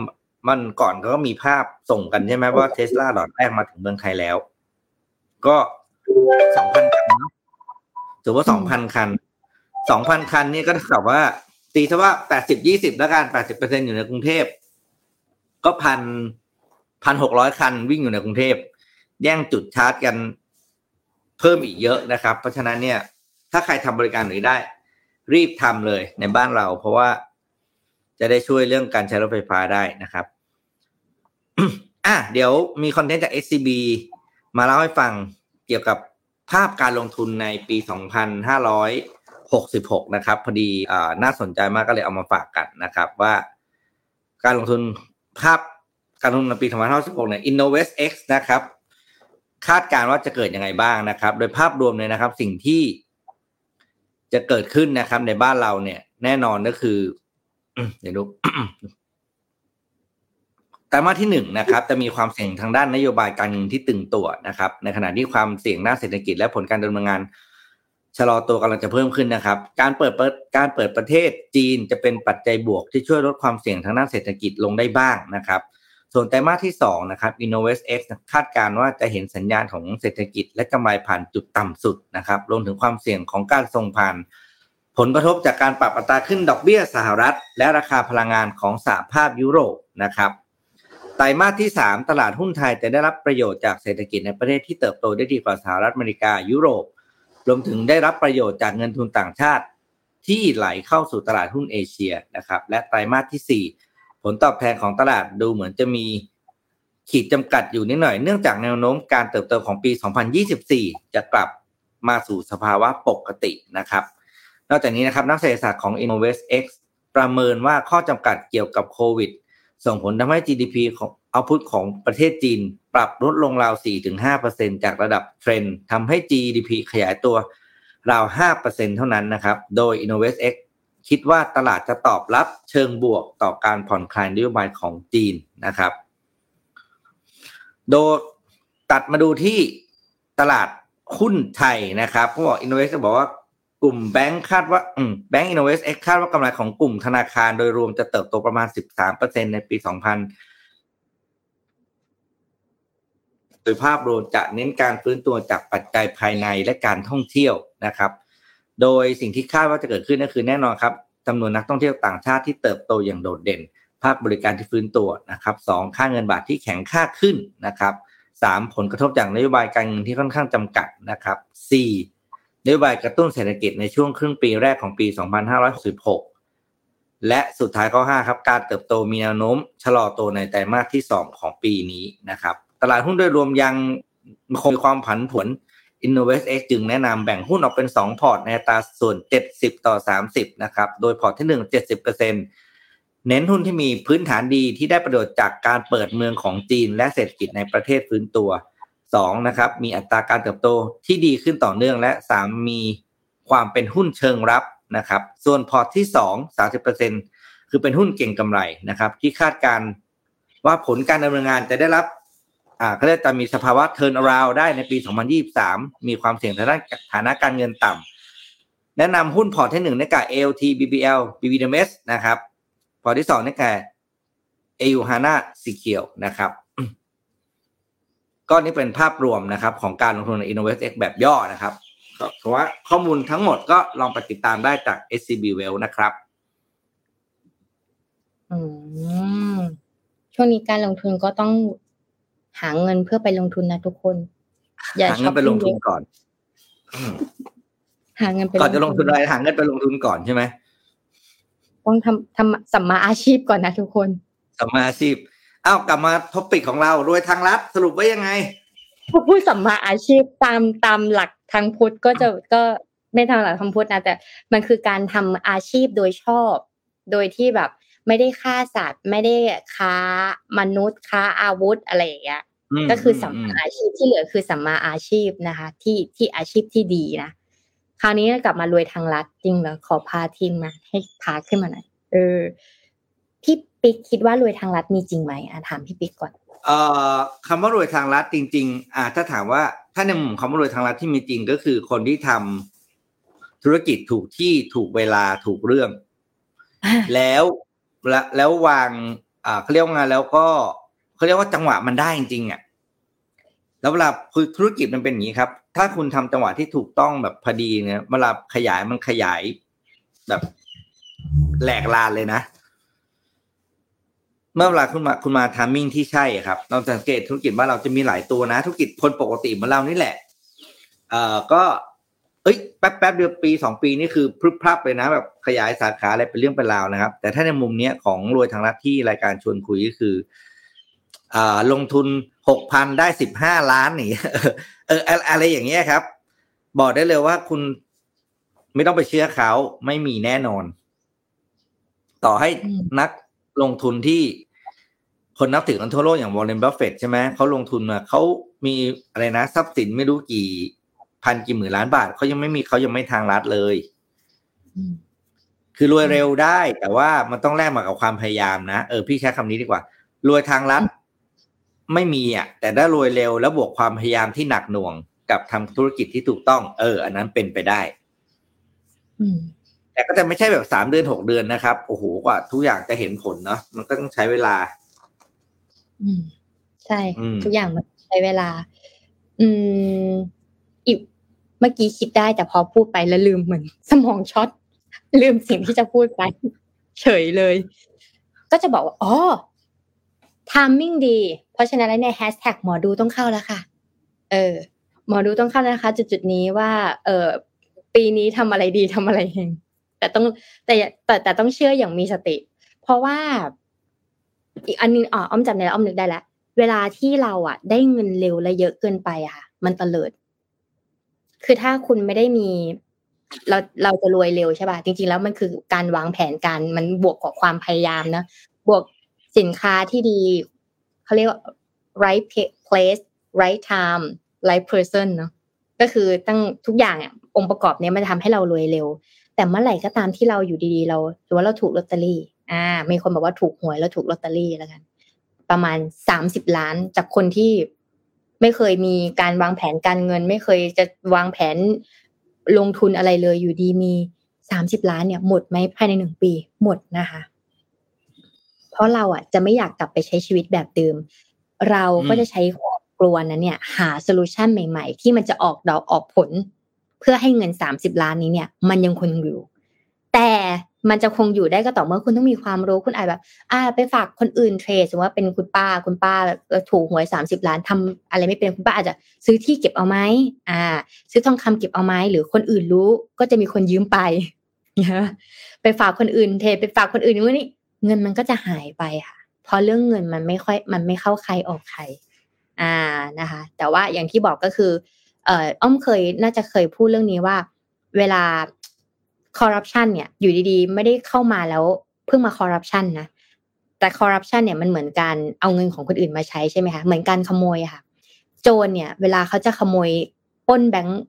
มันก่อนก็มีภาพส่งกันใช่ไหมว่า Tesla หลอดแรกมาถึงเมืองไทยแล้วก็ 2,000 คันนะถือว่า 2,000 คัน 2,000 คันนี่ก็เท่ากับว่าตีซะว่า 80-20 แล้วกัน 80% อยู่ในกรุงเทพก็ 1,600 คันวิ่งอยู่ในกรุงเทพแย่งจุดชาร์จกันเพิ่มอีกเยอะนะครับเพราะฉะนั้นเนี่ยถ้าใครทำบริการหรือได้รีบทำเลยในบ้านเราเพราะว่าจะได้ช่วยเรื่องการใช้รถไฟฟ้าได้นะครับ เดี๋ยวมีคอนเทนต์จาก SCB มาเล่าให้ฟังเกี่ยวกับภาพการลงทุนในปี 2566 นะครับพอดีน่าสนใจมากก็เลยเอามาฝากกันนะครับว่าการลงทุนภาพการลงทุนในปี 2566 เนี่ย Innovest X นะครับคาดการณ์ว่าจะเกิดยังไงบ้างนะครับโดยภาพรวมเลยนะครับสิ่งที่จะเกิดขึ้นนะครับในบ้านเราเนี่ยแน่นอนก็คือไตรมาสที่1นะครับจะมีความเสี่ยงทางด้านนโยบายการเงินที่ตึงตัวนะครับในขณะที่ความเสี่ยงด้านเศรษฐกิจและผลการดำเนินงานชะลอตัวกำลังจะเพิ่มขึ้นนะครับการเปิดประเทศจีนจะเป็นปัจจัยบวกที่ช่วยลดความเสี่ยงทางด้านเศรษฐกิจลงได้บ้างนะครับส่วนไตรมาสที่2นะครับ Innovest X คาดการณ์ว่าจะเห็นสัญญาณของเศรษฐกิจและกำไรผ่านจุดต่ำสุดนะครับรวมถึงความเสี่ยงของการส่งผ่านผลกระทบจากการปรับอัตราขึ้นดอกเบี้ยสหรัฐและราคาพลังงานของสหภาพยุโรปนะครับไตรมาสที่3ตลาดหุ้นไทยจะได้รับประโยชน์จากเศรษฐกิจในประเทศที่เติบโตได้ดีกว่าสหรัฐอเมริกายุโรปรวมถึงได้รับประโยชน์จากเงินทุนต่างชาติที่ไหลเข้าสู่ตลาดหุ้นเอเชียนะครับและไตรมาสที่4ผลตอบแทนของตลาดดูเหมือนจะมีขีดจำกัดอยู่นิดหน่อยเนื่องจากแนวโน้มการเติบโตของปี 2024 จะกลับมาสู่สภาวะปกตินะครับนอกจากนี้นะครับนักเศรษฐศาสตร์ของ Innovest X ประเมินว่าข้อจำกัดเกี่ยวกับโควิดส่งผลทำให้ GDP ของ output ของประเทศจีนปรับลดลงราว 4-5% จากระดับเทรนด์ทำให้ GDP ขยายตัวราว 5% เท่านั้นนะครับโดย Innovest X คิดว่าตลาดจะตอบรับเชิงบวกต่อการผ่อนคลายนโยบายของจีนนะครับโดยตัดมาดูที่ตลาดหุ้นไทยนะครับเขาบอก Innovest บอกว่ากลุ่มแบงค์คาดว่าแบงค์ Innovest X คาดว่ากำไรของกลุ่มธนาคารโดยรวมจะเติบโตประมาณ 13% ในปี2000โดยภาพรวมจะเน้นการฟื้นตัวจากปัจจัยภายในและการท่องเที่ยวนะครับโดยสิ่งที่คาดว่าจะเกิดขึ้นก็คือแน่นอนครับจำนวนนักท่องเที่ยวต่างชาติที่เติบโตอย่างโดดเด่นภาคบริการที่ฟื้นตัวนะครับ2ค่าเงินบาทที่แข็งค่าขึ้นนะครับ3ผลกระทบจากนโยบายการเงินที่ค่อนข้างจำกัดนะครับ4นโยบายกระตุ้นเศรษฐกิจในช่วงครึ่งปีแรกของปี2566และสุดท้ายข้อ5ครับการเติบโตมีแนวโน้มชะลอตัวในไตรมาสที่2ของปีนี้นะครับตลาดหุ้นโดยรวมยังคงมีความผันผวน Innovest X จึงแนะนำแบ่งหุ้นออกเป็น2พอร์ตในอัตราส่วน70:30นะครับโดยพอร์ตที่1 70%เน้นหุ้นที่มีพื้นฐานดีที่ได้ประโยชน์จากการเปิดเมืองของจีนและเศรษฐกิจในประเทศฟื้นตัว2นะครับมีอัตราการเติบโตที่ดีขึ้นต่อเนื่องและ3มีความเป็นหุ้นเชิงรับนะครับส่วนพอร์ตที่2 30% คือเป็นหุ้นเก่งกำไรนะครับที่คาดการณ์ว่าผลการดำเนินงานจะได้รับเขาเรียกจะมีสภาวะ turnaround ได้ในปี2023มีความเสี่ยงทางด้านฐานะการเงินต่ำแนะนำหุ้นพอร์ตที่1ได้แก่ AOT BBL BBMS นะครับพอที่2นี่แก AU Hana สีเขียวนะครับก็นี่เป็นภาพรวมนะครับของการลงทุนใน Innovest X แบบย่อนะครับเพราะว่าข้อมูลทั้งหมดก็ลองไปติดตามได้จาก SCB Wealth นะครับช่วงนี้การลงทุนก็ต้องหาเงินเพื่อไปลงทุนนะทุกคนอย่าช้อปปิ้งไปลงทุนก่อนหาเงินไปก่อนจะลงทุนอะไรหาเงินไปลงทุนก่อนใช่มั้ยต้องทำสัมมาอาชีพก่อนนะทุกคนสัมมาอาชีพอ้าวกลับมาท็อปิกของเรารวยทางลัดสรุปว่ายังไงผู้สัมมาอาชีพตามหลักทางพุทธก็ไม่ทางหลักทางพุทธนะแต่มันคือการทำอาชีพโดยชอบโดยที่แบบไม่ได้ฆ่าสัตว์ไม่ได้ค้ามนุษย์ค้าอาวุธอะไรอย่างเงี้ยก็คือสัมมาอาชีพที่เหลือคือสัมมาอาชีพนะคะที่อาชีพที่ดีนะคราวนี้กลับมารวยทางลัดจริงเหรอขอพาทีมมาให้พาขึ้นมาหน่อยพี่ปิ๊กคิดว่ารวยทางลัดมีจริงไหมถามพี่ปิ๊กก่อนคำว่ารวยทางลัดจริงๆถ้าถามว่าถ้าในมุมคำว่ารวยทางลัดที่มีจริงก็คือคนที่ทำธุรกิจถูกที่ถูกเวลาถูกเรื่อง แล้ววางเขาเรียกว่าแล้วก็เขาเรียกว่าจังหวะมันได้จริงๆอ่ะแล้วเวลาคือธุรกิจมันเป็นอย่างนี้ครับถ้าคุณทำจังหวะที่ถูกต้องแบบพอดีเนี่ยเวลาขยายมันขยายแบบแหลกลานเลยนะเมื่อเวลาคุณมาทามมิ่งที่ใช่ครับเราสังเกตธุรกิจว่าเราจะมีหลายตัวนะธุรกิจคนปกติเหมือนเรานี่แหละก็แป๊บๆเดือนปี2ปีนี่คือพรึบพรับเลยนะแบบขยายสาขาอะไรเป็นเรื่องเป็นราวนะครับแต่ถ้าในมุมนี้ของรวยทางลัดที่รายการชวนคุยก็คือลงทุน 6,000 ได้15ล้านนี่อะไรอย่างเงี้ยครับบอกได้เลยว่าคุณไม่ต้องไปเชื่อเขาไม่มีแน่นอนต่อให้นักลงทุนที่คนนับถือกันทั่วโลกอย่างวอร์เรน บัฟเฟตต์ใช่ไหมเขาลงทุนมาเขามีอะไรนะทรัพย์สินไม่รู้กี่พันกี่หมื่นล้านบาทเขายังไม่ทางลัดเลยคือรวยเร็วได้แต่ว่ามันต้องแลกมากับความพยายามนะพี่ใช้คำนี้ดีกว่ารวยทางลัดไม่มีอ่ะแต่ถ้ารวยเร็วแล้วบวกความพยายามที่หนักหน่วงกับทำธุรกิจที่ถูกต้องอันนั้นเป็นไปได้แต่ก็จะไม่ใช่แบบ3เดือน6เดือนนะครับโอ้โหกว่าทุกอย่างจะเห็นผลเนาะมันก็ต้องใช้เวลาใช่ทุกอย่างมันใช้เวลาอีกเมื่อกี้คิดได้แต่พอพูดไปแล้วลืมเหมือนสมองช็อตลืมสิ่งที่จะพูดไปเฉยเลยก็จะบอกว่าอ๋อtiming ดีเพราะฉะนั้นแล้วเนี่ย#หมอดูต้องเข้าแล้วค่ะหมอดูต้องเข้านะคะจุดนี้ว่าปีนี้ทำอะไรดีทำอะไรเฮงแต่ต้องเชื่ออย่างมีสติเพราะว่าอีกอันนึงอ้อมจำได้แล้วอ้อมนึกได้แล้วเวลาที่เราได้เงินเร็วและเยอะเกินไปค่ะมันตะเลิดคือถ้าคุณไม่ได้มีเราจะรวยเร็วใช่ป่ะจริงๆแล้วมันคือการวางแผนการมันบวกกับความพยายามนะบวกสินค้าที่ดีเขาเรียกว่า right place right time right person เนอะก็คือตั้งทุกอย่างองค์ประกอบนี้มันจะทำให้เรารวยเร็ว แต่เมื่อไหร่ก็ตามที่เราอยู่ดีๆเราหรือว่าเราถูกลอตเตอรี่มีคนบอกว่าถูกหวยแล้วถูกลอตเตอรี่แล้วกันประมาณ30ล้านจากคนที่ไม่เคยมีการวางแผนการเงินไม่เคยจะวางแผนลงทุนอะไรเลยอยู่ดีมี30ล้านเนี่ยหมดไหมภายใน1ปีหมดนะคะเพราะเราอ่ะจะไม่อยากกลับไปใช้ชีวิตแบบเดิมเราก็จะใช้ความกลัวนั้นเนี่ยหาโซลูชันใหม่ๆที่มันจะออกดอกออกผลเพื่อให้เงิน30ล้านนี้เนี่ยมันยังคงอยู่แต่มันจะคงอยู่ได้ก็ต่อเมื่อคุณต้องมีความรู้คุณอาจแบบไปฝากคนอื่นเทรดสมมติว่าเป็นคุณป้าถูกหวย30ล้านทำอะไรไม่เป็นคุณป้าอาจจะซื้อที่เก็บเอาไหมซื้อทองคำเก็บเอาไหมหรือคนอื่นรู้ก็จะมีคนยืมไปนะไปฝากคนอื่นเทรดไปฝากคนอื่นนี่เงินมันก็จะหายไปค่ะเพราะเรื่องเงินมันไม่เข้าใครออกใครนะคะแต่ว่าอย่างที่บอกก็คืออ้อมน่าจะเคยพูดเรื่องนี้ว่าเวลาคอร์รัปชันเนี่ยอยู่ดีๆไม่ได้เข้ามาแล้วเพิ่งมาคอร์รัปชันนะแต่คอร์รัปชันเนี่ยมันเหมือนการเอาเงินของคนอื่นมาใช้ใช่ไหมคะเหมือนการขโมยค่ะโจรเนี่ยเวลาเขาจะขโมยปล้นแบงก์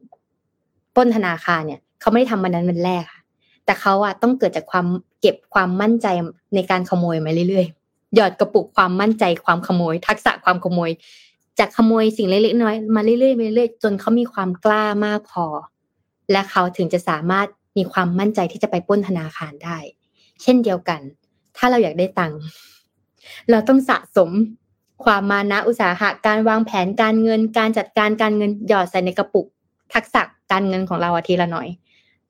ปล้นธนาคารเนี่ยเขาไม่ได้ทำวันนั้นวันแรกค่ะแต่เขาต้องเกิดจากความเก็บความมั่นใจในการขโมยมาเรื่อยๆหยอดกระปุกความมั่นใจความขโมยทักษะความขโมยจากขโมยสิ่งเล็กๆน้อยๆมาเรื่อยๆเรื่อยๆจนเขามีความกล้ามากพอและเขาถึงจะสามารถมีความมั่นใจที่จะไปปล้นธนาคารได้เช่นเดียวกันถ้าเราอยากได้ตังค์เราต้องสะสมความมานะอุตสาหะการวางแผนการเงินการจัดการการเงินหยอดใส่ในกระปุกทักษะการเงินของเราทีละหน่อย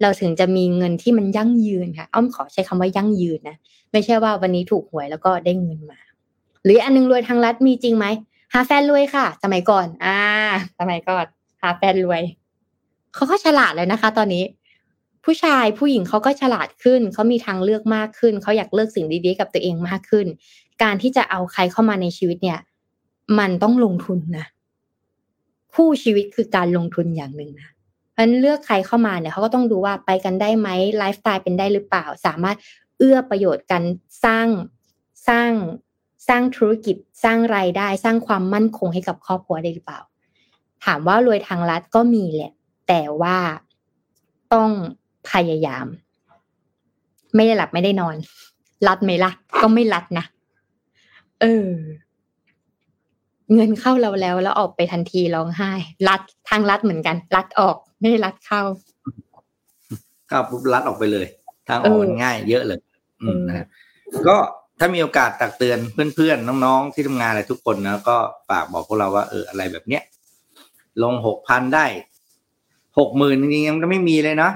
เราถึงจะมีเงินที่มันยั่งยืนค่ะอ้อมขอใช้คำว่ายั่งยืนนะไม่ใช่ว่าวันนี้ถูกหวยแล้วก็ได้เงินมาหรืออันนึงรวยทางลัดมีจริงไหมหาแฟนรวยค่ะสมัยก่อนหาแฟนรวยเขาก็ฉลาดเลยนะคะตอนนี้ผู้ชายผู้หญิงเขาก็ฉลาดขึ้นเขามีทางเลือกมากขึ้นเขาอยากเลือกสิ่งดีๆกับตัวเองมากขึ้นการที่จะเอาใครเข้ามาในชีวิตเนี่ยมันต้องลงทุนนะคู่ชีวิตคือการลงทุนอย่างนึงนะเพราะฉะนั้นเลือกใครเข้ามาเนี่ยเขาก็ต้องดูว่าไปกันได้ไหมไลฟ์สไตล์เป็นได้หรือเปล่าสามารถเอื้อประโยชน์กันสร้างธุรกิจสร้างรายได้สร้างความมั่นคงให้กับครอบครัวได้หรือเปล่าถามว่ารวยทางลัดก็มีแหละแต่ว่าต้องพยายามไม่ได้หลับไม่ได้นอนรัดไหมล่ะก็ไม่รัดนะเงินเข้าเราแล้วออกไปทันทีร้องไห้รัดทางรัดเหมือนกันรัดออกไม่ได้รัดเข้าปุ๊บรัดออกไปเลยทางออกง่ายเยอะเลยนะก็ถ้ามีโอกาสตักเตือนเพื่อนๆน้องๆที่ทำงานอะไรทุกคนนะก็ฝากบอกพวกเราว่าอะไรแบบเนี้ยลง 6,000 ได้ 60,000 จริงๆมันไม่มีเลยนะ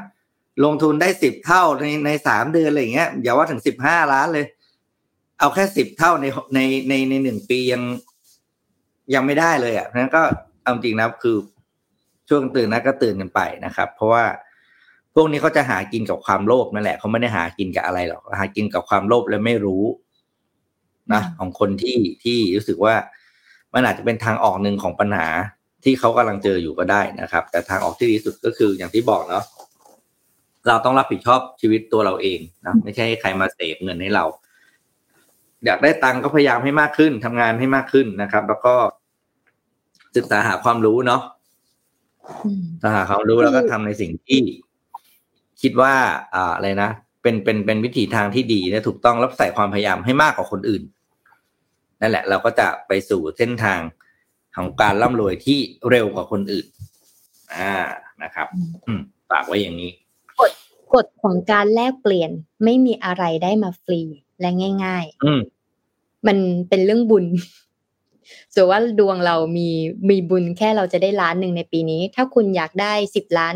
ลงทุนได้10เท่าใน3เดือนอะไรอย่างเงี้ยอย่าว่าถึง15ล้านเลยเอาแค่10เท่าใน1ปียังไม่ได้เลยอ่ะงั้นก็เอาจริงนะคือช่วงตื่นนะก็ตื่นกันไปนะครับเพราะว่าพวกนี้เขาจะหากินกับความโลภนั่นแหละเขาไม่ได้หากินกับอะไรหรอกหากินกับความโลภและไม่รู้นะของคนที่รู้สึกว่ามันอาจจะเป็นทางออกนึงของปัญหาที่เขากำลังเจออยู่ก็ได้นะครับแต่ทางออกที่ดีสุดก็คืออย่างที่บอกเนาะเราต้องรับผิดชอบชีวิตตัวเราเองนะไม่ใช่ใครมาเสพเงินให้เราอยากได้ตังค์ก็พยายามให้มากขึ้นทำงานให้มากขึ้นนะครับแล้วก็ศึกษาหาความรู้เนาะหาความรู้แล้วก็ทำในสิ่งที่คิดว่าอะไรนะเป็นวิถีทางที่ดีและถูกต้องรับใส่ความพยายามให้มากกว่าคนอื่นนั่นแหละเราก็จะไปสู่เส้นทางของการร่ำรวยที่เร็วกว่าคนอื่นนะครับฝากไว้อย่างนี้กฎของการแลกเปลี่ยนไม่มีอะไรได้มาฟรีและง่ายๆมันเป็นเรื่องบุญส่วนว่าดวงเรามีบุญแค่เราจะได้ล้านหนึ่งในปีนี้ถ้าคุณอยากได้10ล้าน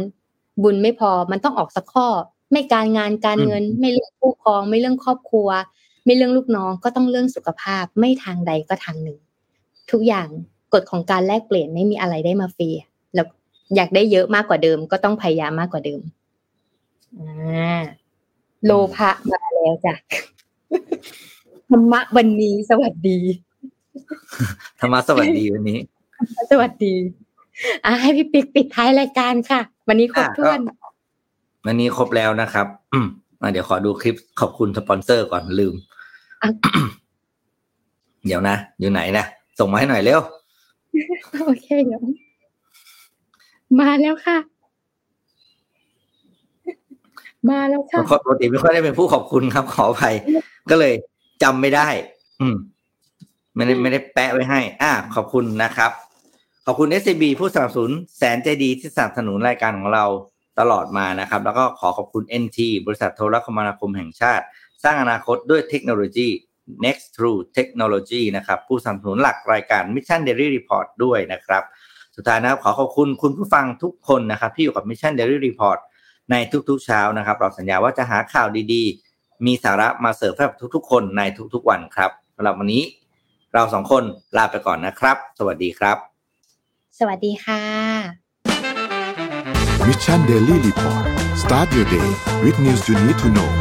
บุญไม่พอมันต้องออกสักข้อไม่การงานการเงินไม่เรื่องคู่ครองไม่เรื่องครอบครัวไม่เรื่องลูกน้องก็ต้องเรื่องสุขภาพไม่ทางใดก็ทางหนึ่งทุกอย่างกฎของการแลกเปลี่ยนไม่มีอะไรได้มาฟรีแล้วอยากได้เยอะมากกว่าเดิมก็ต้องพยายามมากกว่าเดิมโลภะมาแล้วจ้ะธรรมะวันนี้สวัสดีธรรมะสวัสดีวันนี้สวัสดีให้พี่ปิ๊กปิดท้ายรายการค่ะวันนี้ครบถ้วนวันนี้ครบแล้วนะครับเดี๋ยวขอดูคลิปขอบคุณสปอนเซอร์ก่อนลืม เดี๋ยวนะอยู่ไหนนะส่งมาให้หน่อยเร็วโอเคเดี๋ยวมาแล้วค่ะ มาแล้วค่ะปกติไม่ค่อยได้เป็นผู้ขอบคุณครับขออภัยก็เลยจำไม่ได้ไม่ได้แปะไว้ให้ขอบคุณนะครับขอบคุณ SCB ผู้สนับสนุนแสนใจดีที่สนับสนุนรายการของเราตลอดมานะครับแล้วก็ขอขอบคุณ NT บริษัทโทรคมนาคมแห่งชาติสร้างอนาคตด้วยเทคโนโลยี Next True Technology นะครับผู้สนับสนุนหลักรายการ Mission Daily Report ด้วยนะครับสุดท้ายนะครับขอขอบคุณคุณผู้ฟังทุกคนนะครับที่อยู่กับ Mission Daily Report ในทุกๆเช้านะครับเราสัญญาว่าจะหาข่าวดีๆมีสาระมาเสิร์ฟให้กับทุกๆคนในทุกๆวันครับสำหรับวันนี้เรา2คนลาไปก่อนนะครับสวัสดีครับสวัสดีค่ะ Mission Daily Report Start your day with news you need to know